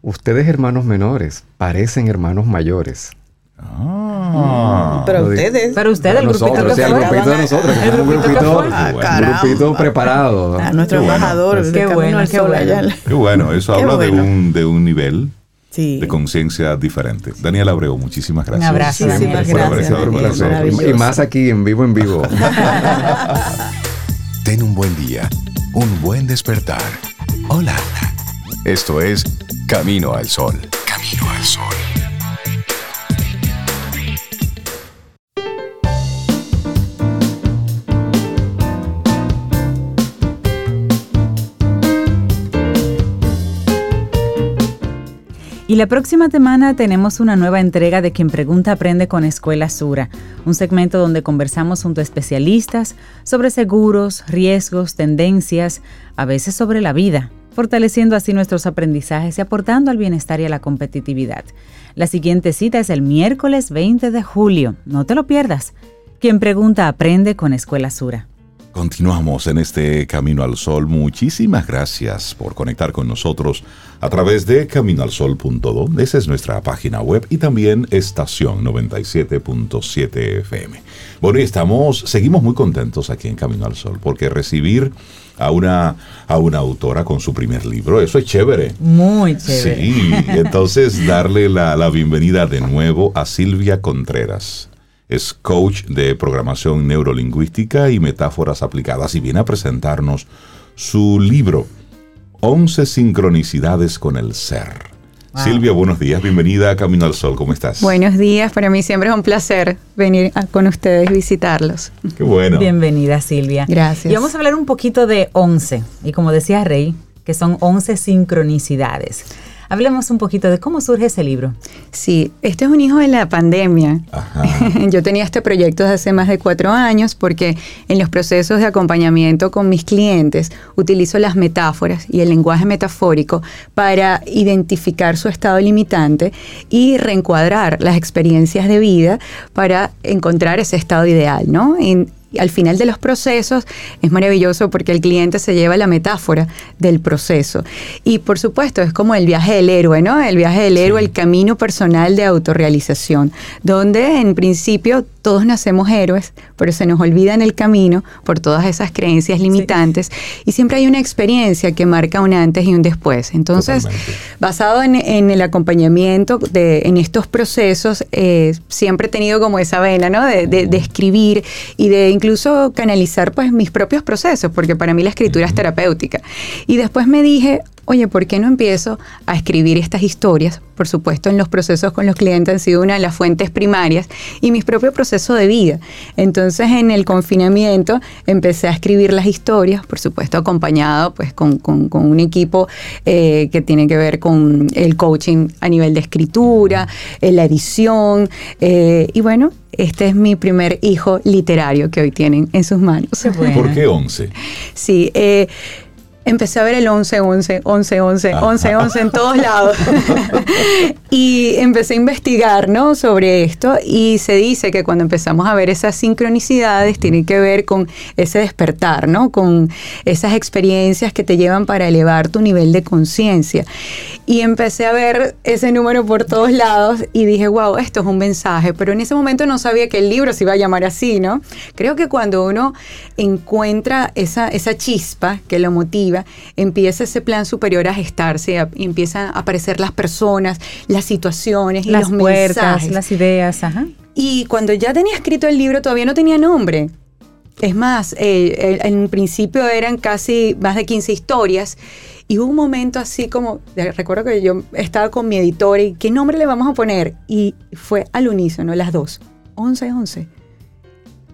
ustedes hermanos menores parecen hermanos mayores. Ah, para ustedes. Para ustedes, el grupito nosotros, que fue. El grupito de nosotros. El grupito, que fue. Ah, un grupito preparado. A nuestro qué embajador. Bueno, qué, bueno, qué, bueno. qué bueno. Eso qué habla bueno. de un de un nivel sí. de conciencia diferente. Daniel Abreu, muchísimas gracias. Un abrazo. Muchísimas gracias. gracias. Y más aquí, en vivo, en vivo. Ten un buen día, un buen despertar. Hola. Esto es Camino al Sol. Camino al Sol. Y la próxima semana tenemos una nueva entrega de Quien Pregunta Aprende con Escuela Sura, un segmento donde conversamos junto a especialistas sobre seguros, riesgos, tendencias, a veces sobre la vida, fortaleciendo así nuestros aprendizajes y aportando al bienestar y a la competitividad. La siguiente cita es el miércoles veinte de julio. No te lo pierdas. Quien Pregunta Aprende con Escuela Sura. Continuamos en este Camino al Sol. Muchísimas gracias por conectar con nosotros a través de camino al sol punto do. Esa es nuestra página web y también Estación noventa y siete punto siete F M. Bueno, y estamos, seguimos muy contentos aquí en Camino al Sol porque recibir a una, a una autora con su primer libro, eso es chévere. Muy chévere. Sí, entonces darle la, la bienvenida de nuevo a Silvia Contreras. Es coach de programación neurolingüística y metáforas aplicadas y viene a presentarnos su libro, Once Sincronicidades con el Ser. Wow. Silvia, buenos días, bienvenida a Camino al Sol, ¿cómo estás? Buenos días, para mí siempre es un placer venir a, con ustedes y visitarlos. Qué bueno. Bienvenida, Silvia. Gracias. Y vamos a hablar un poquito de once, y como decía Rey, que son once sincronicidades. Hablemos un poquito de cómo surge ese libro. Sí, este es un hijo de la pandemia. Ajá. Yo tenía este proyecto desde hace más de cuatro años porque en los procesos de acompañamiento con mis clientes utilizo las metáforas y el lenguaje metafórico para identificar su estado limitante y reencuadrar las experiencias de vida para encontrar ese estado ideal, ¿no? En, al final de los procesos es maravilloso porque el cliente se lleva la metáfora del proceso. Y por supuesto es como el viaje del héroe, ¿no? El viaje del héroe, sí. El camino personal de autorrealización, donde en principio todos nacemos héroes, pero se nos olvida en el camino por todas esas creencias limitantes. Sí. Y siempre hay una experiencia que marca un antes y un después. Entonces, totalmente. Basado en, en el acompañamiento de, en estos procesos, eh, siempre he tenido como esa vena, ¿no? De, de, de escribir y de incluso canalizar pues mis propios procesos, porque para mí la escritura uh-huh. es terapéutica. Y después me dije, oye, ¿por qué no empiezo a escribir estas historias? Por supuesto, en los procesos con los clientes han sido una de las fuentes primarias y mi propio proceso de vida. Entonces, en el confinamiento empecé a escribir las historias, por supuesto, acompañado pues, con, con, con un equipo eh, que tiene que ver con el coaching a nivel de escritura, eh, la edición, eh, y bueno, este es mi primer hijo literario que hoy tienen en sus manos. Qué bueno. ¿Por qué once? Sí, eh... empecé a ver el once, once, once, once, once, once en todos lados. Y empecé a investigar, ¿no?, sobre esto. Y se dice que cuando empezamos a ver esas sincronicidades, tiene que ver con ese despertar, ¿no?, con esas experiencias que te llevan para elevar tu nivel de conciencia. Y empecé a ver ese número por todos lados y dije, wow, esto es un mensaje. Pero en ese momento no sabía que el libro se iba a llamar así, ¿no? Creo que cuando uno encuentra esa, esa chispa que lo motiva, empieza ese plan superior a gestarse, a, empiezan a aparecer las personas, las situaciones y las los puertas, mensajes. Las ideas, ajá. Y cuando ya tenía escrito el libro todavía no tenía nombre. Es más, eh, en principio eran casi más de quince historias y hubo un momento así como, recuerdo que yo estaba con mi editora y ¿qué nombre le vamos a poner? Y fue al unísono, las dos, once, once.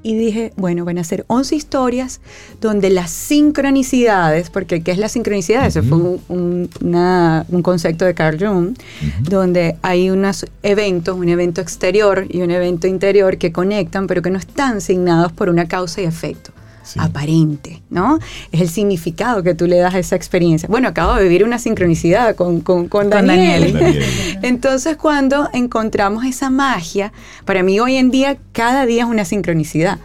Y dije, bueno, van a ser once historias donde las sincronicidades, porque ¿qué es la sincronicidad? Uh-huh. Eso fue un, un, una, un concepto de Carl Jung, uh-huh. donde hay unos eventos, un evento exterior y un evento interior que conectan, pero que no están signados por una causa y efecto. Sí. Aparente, ¿no? Es el significado que tú le das a esa experiencia. Bueno, acabo de vivir una sincronicidad con, con, con Daniel. Con Daniel. Entonces, cuando encontramos esa magia, para mí hoy en día, cada día es una sincronicidad.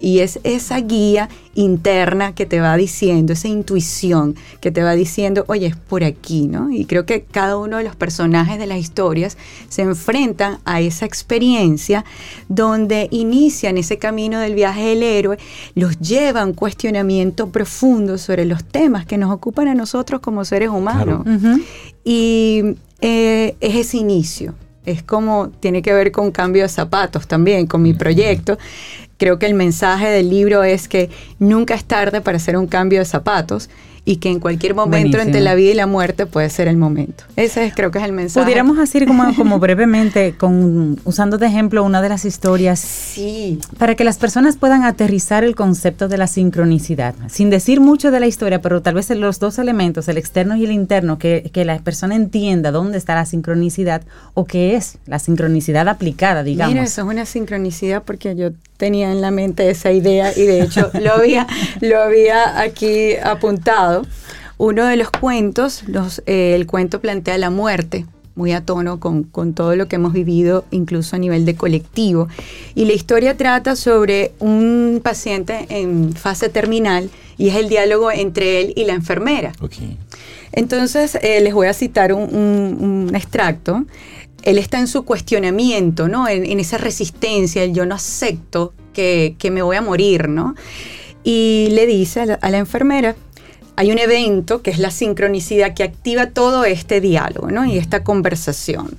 Y es esa guía interna que te va diciendo, esa intuición que te va diciendo, oye, es por aquí, ¿no? Y creo que cada uno de los personajes de las historias se enfrentan a esa experiencia donde inician ese camino del viaje del héroe, los lleva a un cuestionamiento profundo sobre los temas que nos ocupan a nosotros como seres humanos. Claro. Uh-huh. Y eh, es ese inicio. Es como, tiene que ver con cambio de zapatos también, con mi proyecto. Creo que el mensaje del libro es que nunca es tarde para hacer un cambio de zapatos y que en cualquier momento, buenísimo, entre la vida y la muerte puede ser el momento. Ese es, creo que es el mensaje. Pudiéramos decir como, como brevemente, con, usando de ejemplo una de las historias, sí, para que las personas puedan aterrizar el concepto de la sincronicidad, sin decir mucho de la historia, pero tal vez los dos elementos, el externo y el interno, que, que la persona entienda dónde está la sincronicidad o qué es la sincronicidad aplicada, digamos. Mira, eso es una sincronicidad porque yo tenía en la mente esa idea y de hecho lo había, lo había aquí apuntado. Uno de los cuentos, los, eh, el cuento plantea la muerte, muy a tono con, con todo lo que hemos vivido, incluso a nivel de colectivo. Y la historia trata sobre un paciente en fase terminal y es el diálogo entre él y la enfermera. Okay. Entonces, eh, les voy a citar un, un, un extracto. Él está en su cuestionamiento, ¿no? En, en esa resistencia, el yo no acepto que, que me voy a morir, ¿no? Y le dice a la, a la enfermera, hay un evento que es la sincronicidad que activa todo este diálogo, ¿no? Y esta conversación.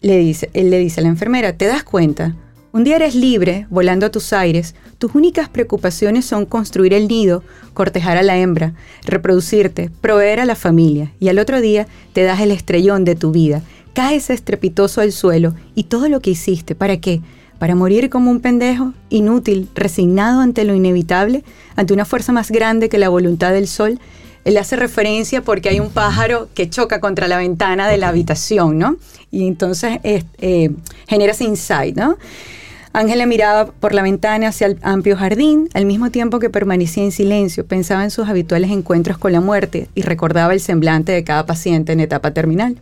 Le dice, él le dice a la enfermera, ¿te das cuenta? Un día eres libre, volando a tus aires. Tus únicas preocupaciones son construir el nido, cortejar a la hembra, reproducirte, proveer a la familia. Y al otro día te das el estrellón de tu vida. Caes estrepitoso al suelo y todo lo que hiciste, ¿para qué? Para morir como un pendejo, inútil, resignado ante lo inevitable, ante una fuerza más grande que la voluntad del sol. Él hace referencia porque hay un pájaro que choca contra la ventana de la habitación, ¿no? Y entonces eh, eh, genera ese insight, ¿no? Ángela miraba por la ventana hacia el amplio jardín, al mismo tiempo que permanecía en silencio, pensaba en sus habituales encuentros con la muerte y recordaba el semblante de cada paciente en etapa terminal.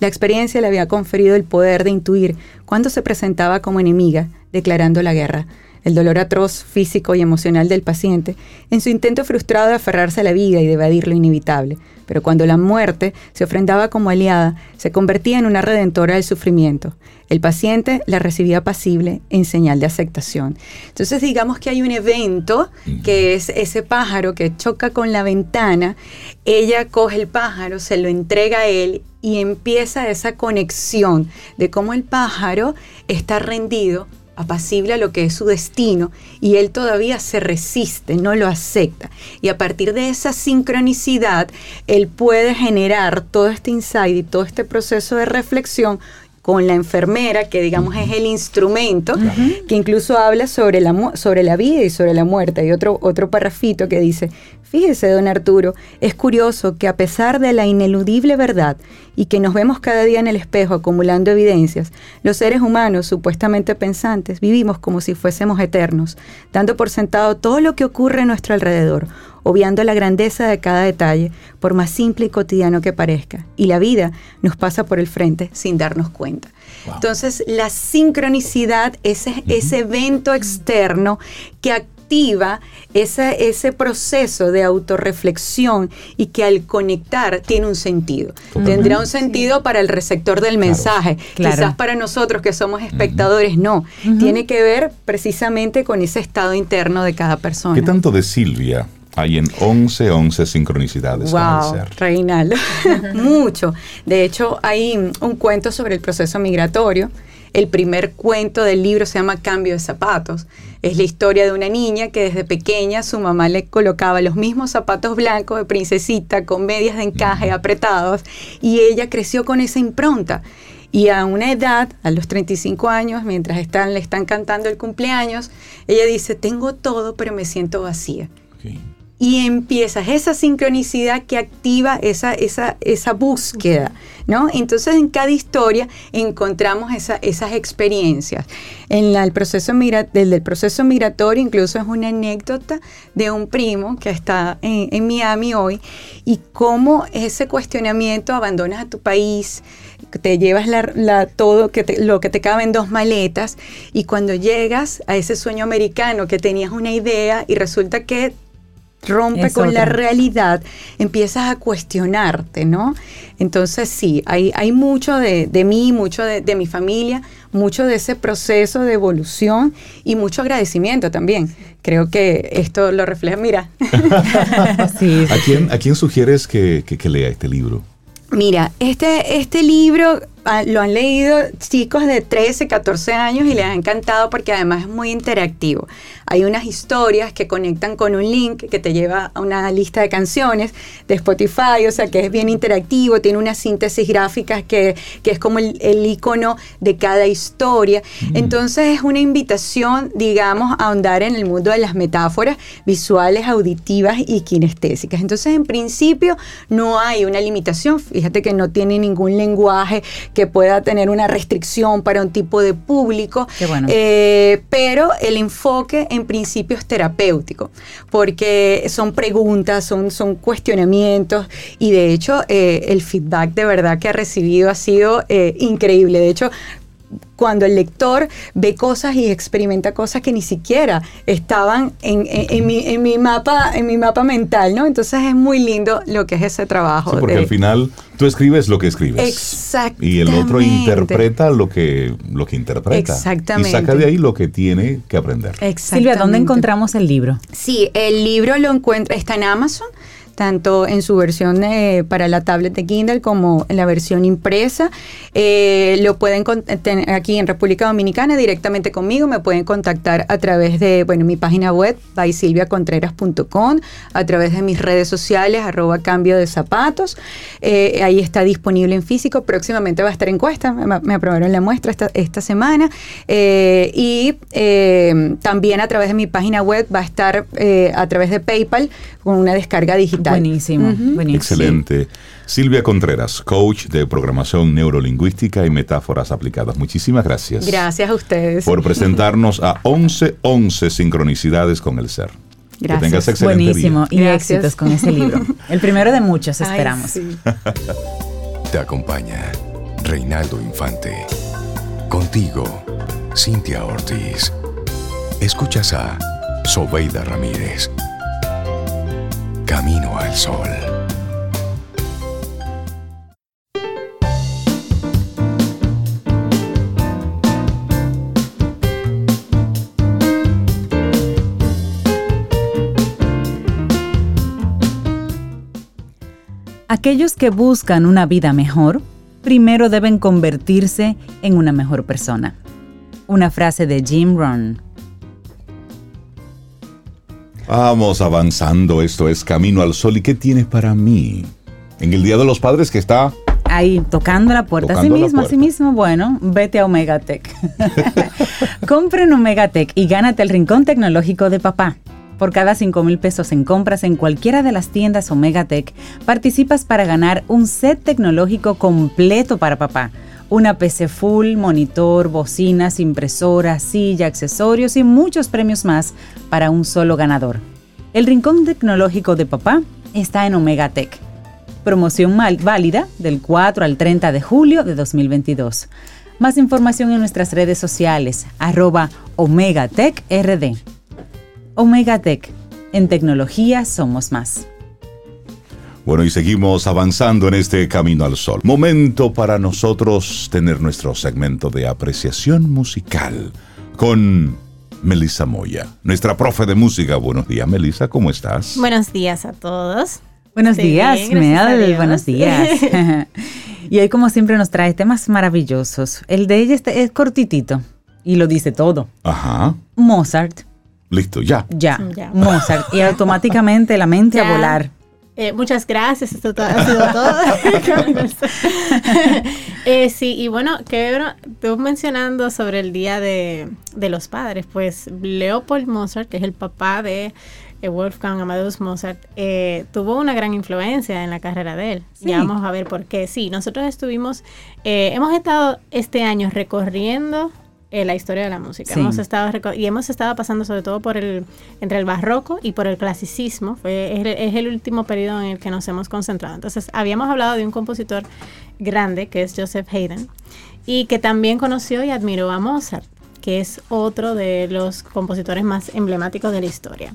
La experiencia le había conferido el poder de intuir cuándo se presentaba como enemiga, declarando la guerra. El dolor atroz, físico y emocional del paciente, en su intento frustrado de aferrarse a la vida y de evadir lo inevitable. Pero cuando la muerte se ofrendaba como aliada, se convertía en una redentora del sufrimiento. El paciente la recibía pasible en señal de aceptación. Entonces digamos que hay un evento que es ese pájaro que choca con la ventana, ella coge el pájaro, se lo entrega a él y empieza esa conexión de cómo el pájaro está rendido, apacible a lo que es su destino, y él todavía se resiste, no lo acepta. Y a partir de esa sincronicidad, él puede generar todo este insight y todo este proceso de reflexión con la enfermera, que digamos es el instrumento, uh-huh, que incluso habla sobre la, sobre la vida y sobre la muerte. Hay otro, otro parrafito que dice, fíjese, don Arturo, es curioso que a pesar de la ineludible verdad y que nos vemos cada día en el espejo acumulando evidencias, los seres humanos supuestamente pensantes vivimos como si fuésemos eternos, dando por sentado todo lo que ocurre a nuestro alrededor, obviando la grandeza de cada detalle, por más simple y cotidiano que parezca. Y la vida nos pasa por el frente sin darnos cuenta. Wow. Entonces, la sincronicidad, ese, uh-huh, ese evento externo que activa ese, ese proceso de autorreflexión y que al conectar tiene un sentido. Uh-huh. Tendrá un sentido, sí, para el receptor del mensaje. Claro. Quizás, claro, para nosotros que somos espectadores, uh-huh, no. Uh-huh. Tiene que ver precisamente con ese estado interno de cada persona. ¿Qué tanto de Silvia hay en once, once sincronicidades? Wow, Reinaldo, mucho. De hecho, hay un cuento sobre el proceso migratorio. El primer cuento del libro se llama Cambio de zapatos. Es la historia de una niña que desde pequeña su mamá le colocaba los mismos zapatos blancos de princesita con medias de encaje apretados y ella creció con esa impronta. Y a una edad, a los treinta y cinco años, mientras están, le están cantando el cumpleaños, ella dice, tengo todo pero me siento vacía. Okay. y empiezas esa sincronicidad que activa esa, esa, esa búsqueda, ¿no? Entonces, en cada historia encontramos esa, esas experiencias. En la, el proceso migra, del, del proceso migratorio, incluso es una anécdota de un primo que está en, en Miami hoy, y cómo ese cuestionamiento, abandonas a tu país, te llevas la, la, todo que te, lo que te cabe en dos maletas, y cuando llegas a ese sueño americano que tenías una idea y resulta que rompe es con otra. La realidad, empiezas a cuestionarte, ¿no? Entonces sí, hay, hay mucho de, de mí, mucho de, de mi familia, mucho de ese proceso de evolución y mucho agradecimiento también. Creo que esto lo refleja, mira. Sí. ¿A quién, a quién sugieres que, que, que lea este libro? Mira, este, este libro ah, lo han leído chicos de trece, catorce años y les ha encantado porque además es muy interactivo. Hay unas historias que conectan con un link que te lleva a una lista de canciones de Spotify, o sea que es bien interactivo, tiene unas síntesis gráficas que, que es como el, el icono de cada historia. Mm. Entonces es una invitación, digamos, a ahondar en el mundo de las metáforas visuales, auditivas y kinestésicas. Entonces, en principio, no hay una limitación. Fíjate que no tiene ningún lenguaje que pueda tener una restricción para un tipo de público. Qué bueno. Eh, pero el enfoque en principio es terapéutico, porque son preguntas, son, son cuestionamientos, y de hecho eh, el feedback de verdad que ha recibido ha sido eh, increíble. De hecho, cuando el lector ve cosas y experimenta cosas que ni siquiera estaban en, en, en, mi, en, mi, mapa, en mi mapa mental, ¿no? Entonces es muy lindo lo que es ese trabajo. Sí, porque de... al final tú escribes lo que escribes. Exactamente. Y el otro interpreta lo que, lo que interpreta. Exactamente. Y saca de ahí lo que tiene que aprender. Silvia, ¿dónde encontramos el libro? Sí, el libro lo encuentra, está en Amazon, tanto en su versión eh, para la tablet de Kindle como en la versión impresa. Eh, lo pueden aquí en República Dominicana directamente conmigo, me pueden contactar a través de, bueno, mi página web by silvia contreras punto com, a través de mis redes sociales, arroba cambio de zapatos. Eh, ahí está disponible en físico, próximamente va a estar encuesta, me, me aprobaron la muestra esta, esta semana. Eh, y eh, también a través de mi página web va a estar eh, a través de PayPal con una descarga digital. Buenísimo, uh-huh. buenísimo. Excelente. Silvia Contreras, coach de programación neurolingüística y metáforas aplicadas. Muchísimas gracias. Gracias a ustedes. Por presentarnos a once, once Sincronicidades con el Ser. Gracias. Que tengas excelente buenísimo. Día. Y gracias. Éxitos con ese libro. El primero de muchos, esperamos. Ay, sí. Te acompaña Reinaldo Infante. Contigo, Cintia Ortiz. Escuchas a Sobeida Ramírez. Camino al Sol. Aquellos que buscan una vida mejor, primero deben convertirse en una mejor persona. Una frase de Jim Rohn. Vamos avanzando, esto es Camino al Sol. ¿Y qué tienes para mí? En el Día de los Padres que está... Ahí, tocando la puerta. Tocando así mismo, puerta. Así mismo. Bueno, vete a Omega Tech. Compra en Omega Tech y gánate el rincón tecnológico de papá. Por cada cinco mil pesos en compras en cualquiera de las tiendas Omega Tech, participas para ganar un set tecnológico completo para papá. Una P C full, monitor, bocinas, impresora, silla, accesorios y muchos premios más para un solo ganador. El rincón tecnológico de papá está en Omega Tech. Promoción mal, válida del cuatro al treinta de julio de dos mil veintidós. Más información en nuestras redes sociales, arroba Omega Tech R D. Omega Tech, en tecnología somos más. Bueno, y seguimos avanzando en este Camino al Sol. Momento para nosotros tener nuestro segmento de apreciación musical con Melissa Moya, nuestra profe de música. Buenos días, Melissa, ¿cómo estás? Buenos días a todos. Buenos Estoy días, bien, Mel, buenos días. Y hoy, como siempre, nos trae temas maravillosos. El de ella es cortitito y lo dice todo. Ajá. Mozart. Listo, ya. Ya, ya. Mozart. Y automáticamente la mente ya. A volar. Eh, muchas gracias, esto ha sido todo. eh, sí, y bueno, que tú mencionando sobre el Día de, de los Padres, pues Leopold Mozart, que es el papá de Wolfgang Amadeus Mozart eh, tuvo una gran influencia en la carrera de él. Sí. Ya vamos a ver por qué. Sí, nosotros estuvimos, eh, hemos estado este año recorriendo eh, la historia de la música. Sí. Hemos estado recor- y hemos estado pasando sobre todo por el entre el barroco y por el clasicismo. Fue, es, es el último periodo en el que nos hemos concentrado. Entonces, habíamos hablado de un compositor grande que es Joseph Haydn y que también conoció y admiró a Mozart, que es otro de los compositores más emblemáticos de la historia.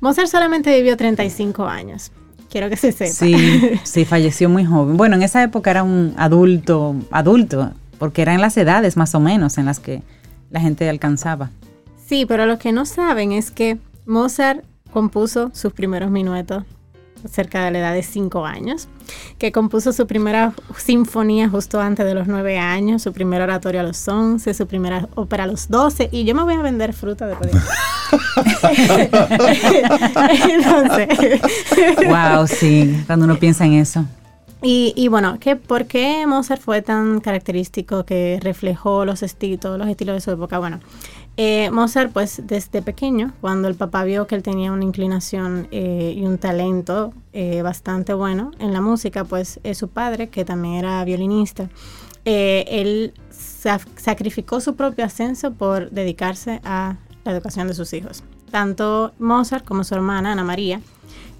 Mozart solamente vivió treinta y cinco años, quiero que se sepa. Sí, sí, falleció muy joven. Bueno, en esa época era un adulto, adulto, porque eran las edades más o menos en las que la gente alcanzaba. Sí, pero lo que no saben es que Mozart compuso sus primeros minuetos cerca de la edad de cinco años, que compuso su primera sinfonía justo antes de los nueve años, su primer oratorio a los once, su primera ópera a los doce, y yo me voy a vender fruta de poder. Entonces, wow, sí, cuando uno piensa en eso. Y, y bueno, ¿qué, ¿por qué Mozart fue tan característico que reflejó los esti- todos los estilos de su época? Bueno, eh, Mozart pues desde pequeño, cuando el papá vio que él tenía una inclinación eh, y un talento eh, bastante bueno en la música, pues eh, su padre, que también era violinista, eh, él sa- sacrificó su propio ascenso por dedicarse a la educación de sus hijos. Tanto Mozart como su hermana Ana María,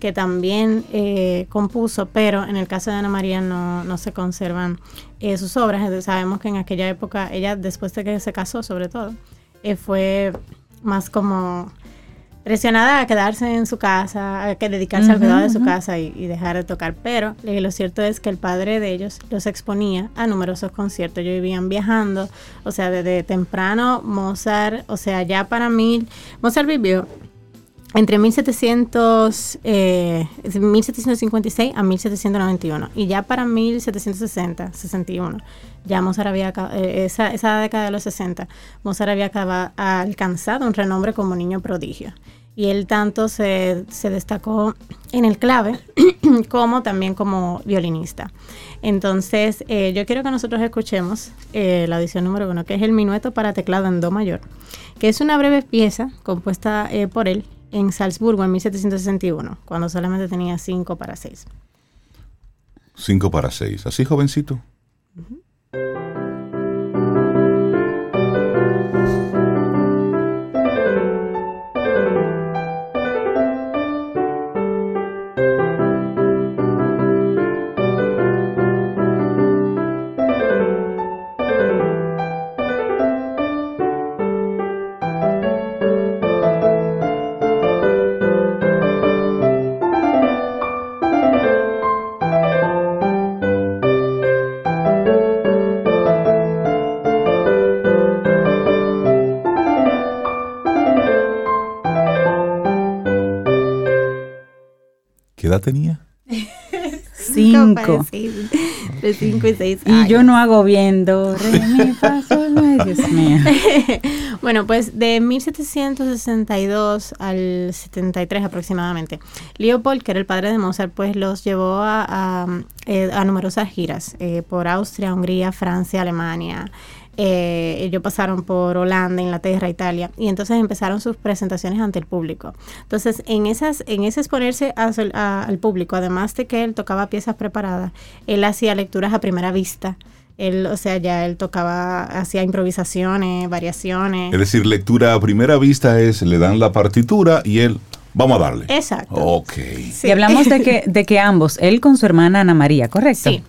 que también eh, compuso, pero en el caso de Ana María no, no se conservan eh, sus obras. Entonces sabemos que en aquella época, ella después de que se casó sobre todo, eh, fue más como presionada a quedarse en su casa, a que dedicarse uh-huh, al cuidado de su uh-huh. casa y, y dejar de tocar. Pero eh, lo cierto es que el padre de ellos los exponía a numerosos conciertos. Ellos vivían viajando, o sea, desde temprano Mozart, o sea, ya para mil, Mozart vivió entre mil setecientos cincuenta y seis a mil setecientos noventa y uno, y ya para mil setecientos sesenta, sesenta y uno, ya Mozart había, eh, esa, esa década de los sesenta, Mozart había acabado, alcanzado un renombre como niño prodigio, y él tanto se, se destacó en el clave como también como violinista. Entonces, eh, yo quiero que nosotros escuchemos eh, la audición número uno, que es el Minueto para teclado en Do mayor, que es una breve pieza compuesta eh, por él, en Salzburgo en mil setecientos sesenta y uno, cuando solamente tenía cinco para seis. cinco para seis, así jovencito. Uh-huh. ¿Qué edad tenía? Cinco. De cinco y seis años. Y yo no hago viendo. Re, mi, fa, sol, ay, Dios mío. Bueno, pues de mil setecientos sesenta y dos al setenta y tres aproximadamente, Leopold, que era el padre de Mozart, pues los llevó a, a, a numerosas giras eh, por Austria, Hungría, Francia, Alemania. Eh, ellos pasaron por Holanda, Inglaterra, Italia, y entonces empezaron sus presentaciones ante el público. Entonces, en esas, en ese exponerse a, a, al público, además de que él tocaba piezas preparadas, él hacía lecturas a primera vista. Él, o sea, ya él tocaba, hacía improvisaciones, variaciones. Es decir, lectura a primera vista es, le dan la partitura y él, vamos a darle. Exacto. Ok. Sí. Y hablamos de que, de que ambos, él con su hermana Ana María, ¿correcto? Sí.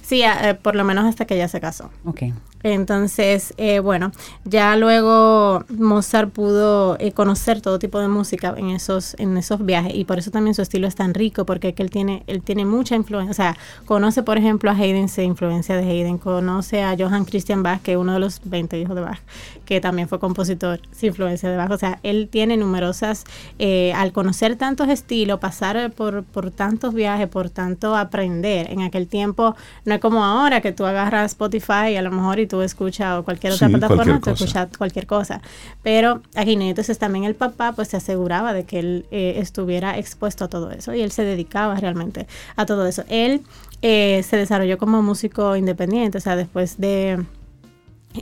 Sí, eh, por lo menos hasta que ella se casó. Okay. Entonces, eh, bueno, ya luego Mozart pudo eh, conocer todo tipo de música en esos, en esos viajes, y por eso también su estilo es tan rico, porque es que él tiene, él tiene mucha influencia. O sea, conoce por ejemplo a Haydn, se influencia de Haydn, conoce a Johann Christian Bach, que es uno de los veinte hijos de Bach, que también fue compositor, se influencia de Bach. O sea, él tiene numerosas, eh, al conocer tantos estilos, pasar por, por tantos viajes, por tanto aprender. En aquel tiempo no es como ahora, que tú agarras Spotify y a lo mejor y tú escuchas, o cualquier otra sí, plataforma, tú escuchas cualquier cosa. Pero aquí, entonces también el papá pues se aseguraba de que él eh, estuviera expuesto a todo eso, y él se dedicaba realmente a todo eso. Él eh, se desarrolló como músico independiente, o sea, después de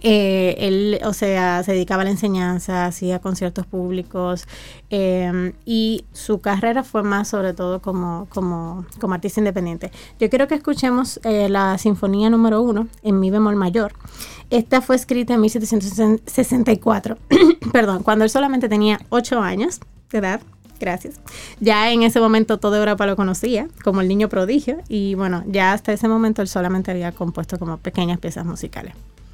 Eh, él, o sea, se dedicaba a la enseñanza, hacía conciertos públicos, eh, y su carrera fue más sobre todo como, como, como artista independiente. Yo quiero que escuchemos eh, la Sinfonía número uno en mi bemol mayor. Esta fue escrita en mil setecientos sesenta y cuatro, perdón, cuando él solamente tenía ocho años de edad. Gracias. Ya en ese momento toda Europa lo conocía como el niño prodigio, y bueno, ya hasta ese momento él solamente había compuesto como pequeñas piezas musicales.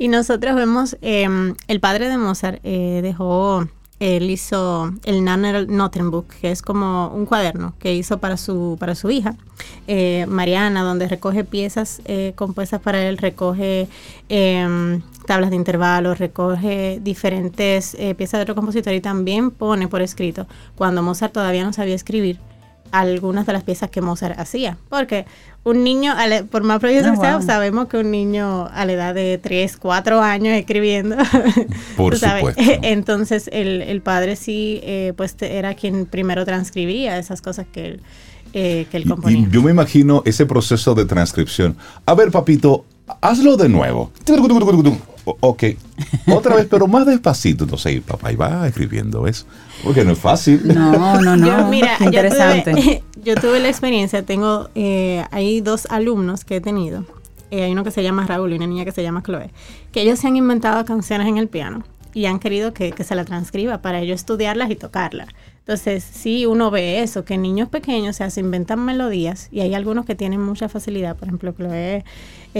Y nosotros vemos, eh, el padre de Mozart eh, dejó, él hizo el Nannerl Notenbuch, que es como un cuaderno que hizo para su para su hija, eh, Mariana, donde recoge piezas eh, compuestas para él, recoge eh, tablas de intervalos, recoge diferentes eh, piezas de otro compositor, y también pone por escrito, cuando Mozart todavía no sabía escribir, algunas de las piezas que Mozart hacía, porque un niño, por más proyectos que sea, sabemos que un niño a la edad de tres, cuatro años escribiendo, por supuesto. Entonces el, el padre sí, eh, pues era quien primero transcribía esas cosas que él, eh, que él componía. Y, y yo me imagino ese proceso de transcripción. A ver, papito, hazlo de nuevo. Ok, otra vez, pero más despacito. Entonces, papá iba escribiendo eso, porque no es fácil. No, no, no. Yo, mira, interesante. Yo tuve, yo tuve la experiencia, tengo, eh, hay dos alumnos que he tenido. Eh, hay uno que se llama Raúl y una niña que se llama Chloe, que ellos se han inventado canciones en el piano y han querido que, que se la transcriba para ellos estudiarlas y tocarlas. Entonces, sí, uno ve eso, que niños pequeños, o sea, se inventan melodías, y hay algunos que tienen mucha facilidad. Por ejemplo, Chloe, eh,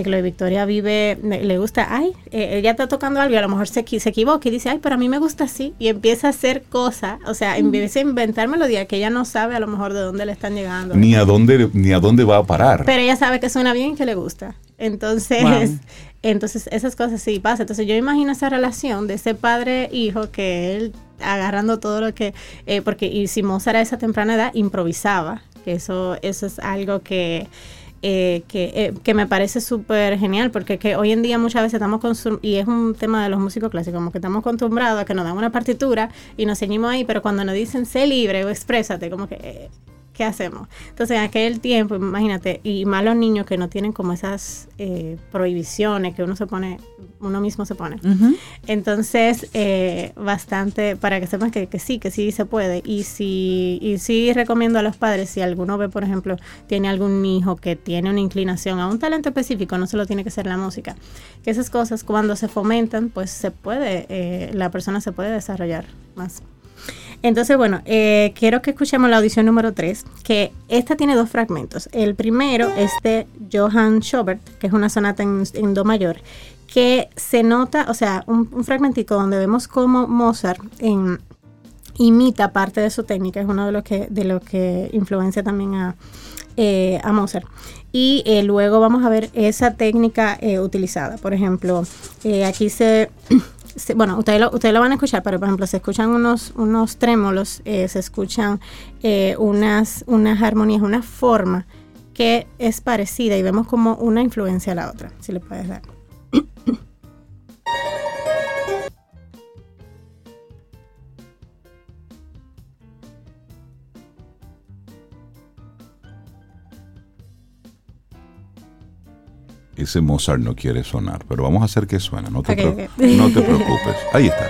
Chloe Victoria vive, le gusta, ay, eh, ella está tocando algo y a lo mejor se, se equivoca y dice, ay, pero a mí me gusta así, y empieza a hacer cosas, o sea, empieza a inventar melodías que ella no sabe a lo mejor de dónde le están llegando. Ni a dónde, ni a dónde va a parar. Pero ella sabe que suena bien y que le gusta. Entonces, wow. Entonces esas cosas sí pasan. Entonces yo imagino esa relación de ese padre-hijo, que él agarrando todo lo que, eh, porque y si Mozart a esa temprana edad improvisaba, que eso, eso es algo que eh, que, eh, que me parece súper genial, porque que hoy en día muchas veces estamos con su, y es un tema de los músicos clásicos, como que estamos acostumbrados a que nos dan una partitura y nos ceñimos ahí, pero cuando nos dicen sé libre o exprésate, como que eh, ¿qué hacemos? Entonces, en aquel tiempo, imagínate, y más los niños que no tienen como esas eh, prohibiciones que uno se pone, uno mismo se pone. Uh-huh. Entonces, eh, bastante, para que sepan que, que sí, que sí se puede. Y sí, y sí recomiendo a los padres, si alguno ve, por ejemplo, tiene algún hijo que tiene una inclinación a un talento específico, no solo tiene que ser la música, que esas cosas cuando se fomentan, pues se puede, eh, la persona se puede desarrollar más. Entonces, bueno, eh, quiero que escuchemos la audición número tres, que esta tiene dos fragmentos. El primero es de Johann Schubert, que es una sonata en, en do mayor, que se nota, o sea, un, un fragmentico donde vemos cómo Mozart en, imita parte de su técnica. Es uno de los que, de los que influencia también a, eh, a Mozart. Y eh, luego vamos a ver esa técnica eh, utilizada. Por ejemplo, eh, aquí se... Bueno, ustedes lo, ustedes lo van a escuchar, pero por ejemplo se escuchan unos, unos trémolos, eh, se escuchan eh, unas, unas armonías, una forma que es parecida, y vemos como una influencia a la otra, si le puedes dar. Ese Mozart no quiere sonar, pero vamos a hacer que suene, no te, okay, pre- okay. No te preocupes. Ahí está.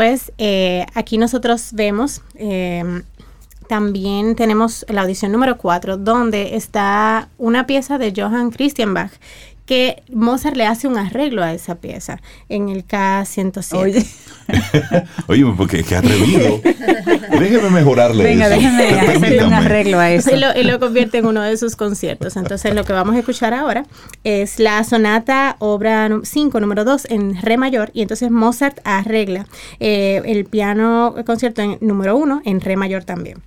Pues eh, aquí nosotros vemos, eh, también tenemos la audición número cuatro, donde está una pieza de Johann Christian Bach, que Mozart le hace un arreglo a esa pieza en el K ciento siete. Oye, Oye porque qué atrevido. Déjeme mejorarle. Venga, eso. déjeme hacerle un arreglo a eso. Y lo, y lo convierte en uno de sus conciertos. Entonces, lo que vamos a escuchar ahora es la sonata obra cinco, número dos, en re mayor. Y entonces Mozart arregla eh, el piano el concierto en, número uno en re mayor también.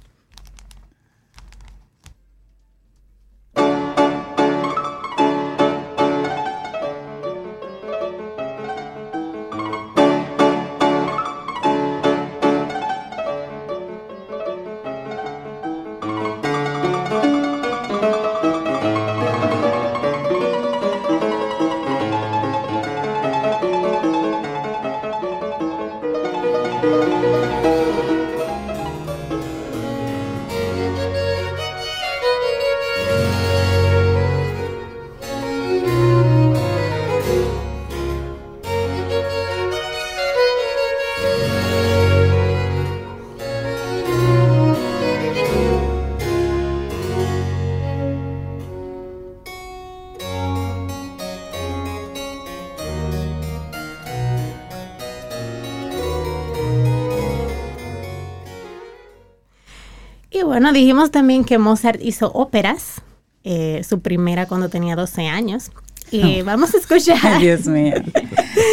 Bueno, dijimos también que Mozart hizo óperas, eh, su primera cuando tenía doce años. Y oh. vamos a escuchar. Dios mío.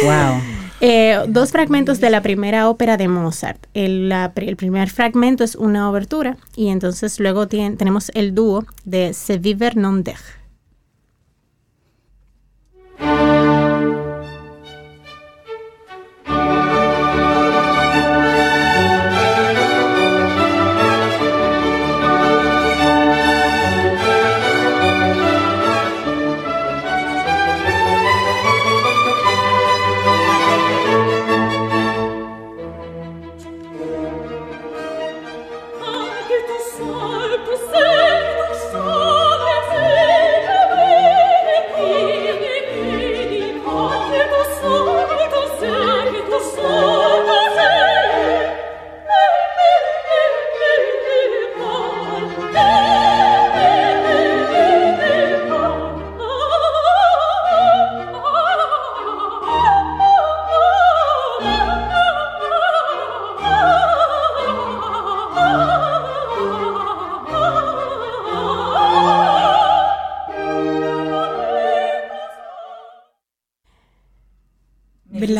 Wow. Eh, dos fragmentos de la primera ópera de Mozart. El, la, el primer fragmento es una obertura, y entonces luego tiene, tenemos el dúo de Se viver non dej.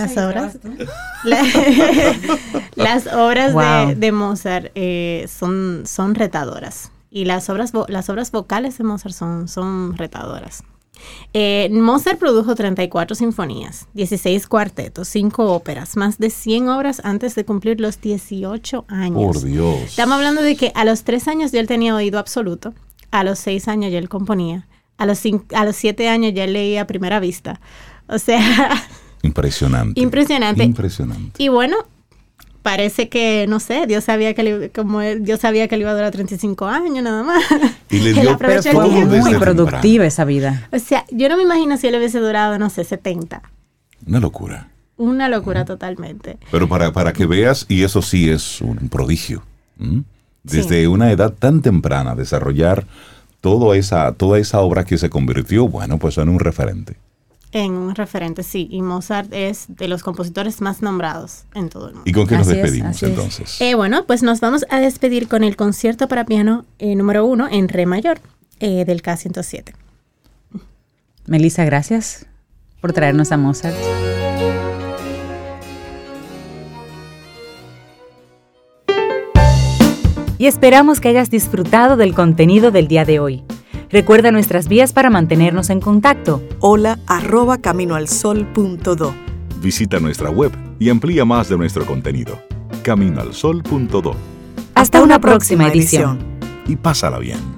Las obras, la, las obras wow. de, de Mozart eh, son, son retadoras, y las obras, las obras vocales de Mozart son, son retadoras. Eh, Mozart produjo treinta y cuatro sinfonías, dieciséis cuartetos, cinco óperas, más de cien obras antes de cumplir los dieciocho años. Por Dios. Estamos hablando de que a los tres años ya él tenía oído absoluto, a los seis años ya él componía, a los, a los siete años ya él leía a primera vista. O sea... Impresionante. Impresionante. Impresionante. Y bueno, parece que, no sé, Dios sabía que le, como Dios sabía que le iba a durar treinta y cinco años nada más. Y le dio, pero fue muy, muy productiva temprano. Esa vida. O sea, yo no me imagino si él hubiese durado, no sé, setenta. Una locura. Una locura, ¿no? Totalmente. Pero para, para que veas, y eso sí es un prodigio, ¿m? Desde sí. una edad tan temprana desarrollar toda esa, toda esa obra que se convirtió, bueno, pues en un referente. En un referente, sí. Y Mozart es de los compositores más nombrados en todo el mundo. ¿Y con qué nos así despedimos es, entonces? Eh, bueno, pues nos vamos a despedir con el concierto para piano eh, número uno en re mayor eh, del K ciento siete. Melissa, gracias por traernos a Mozart. Y esperamos que hayas disfrutado del contenido del día de hoy. Recuerda nuestras vías para mantenernos en contacto. Hola, arroba camino al sol punto do. Visita nuestra web y amplía más de nuestro contenido. camino al sol punto do. Hasta, Hasta una, una próxima, próxima edición. edición. Y pásala bien.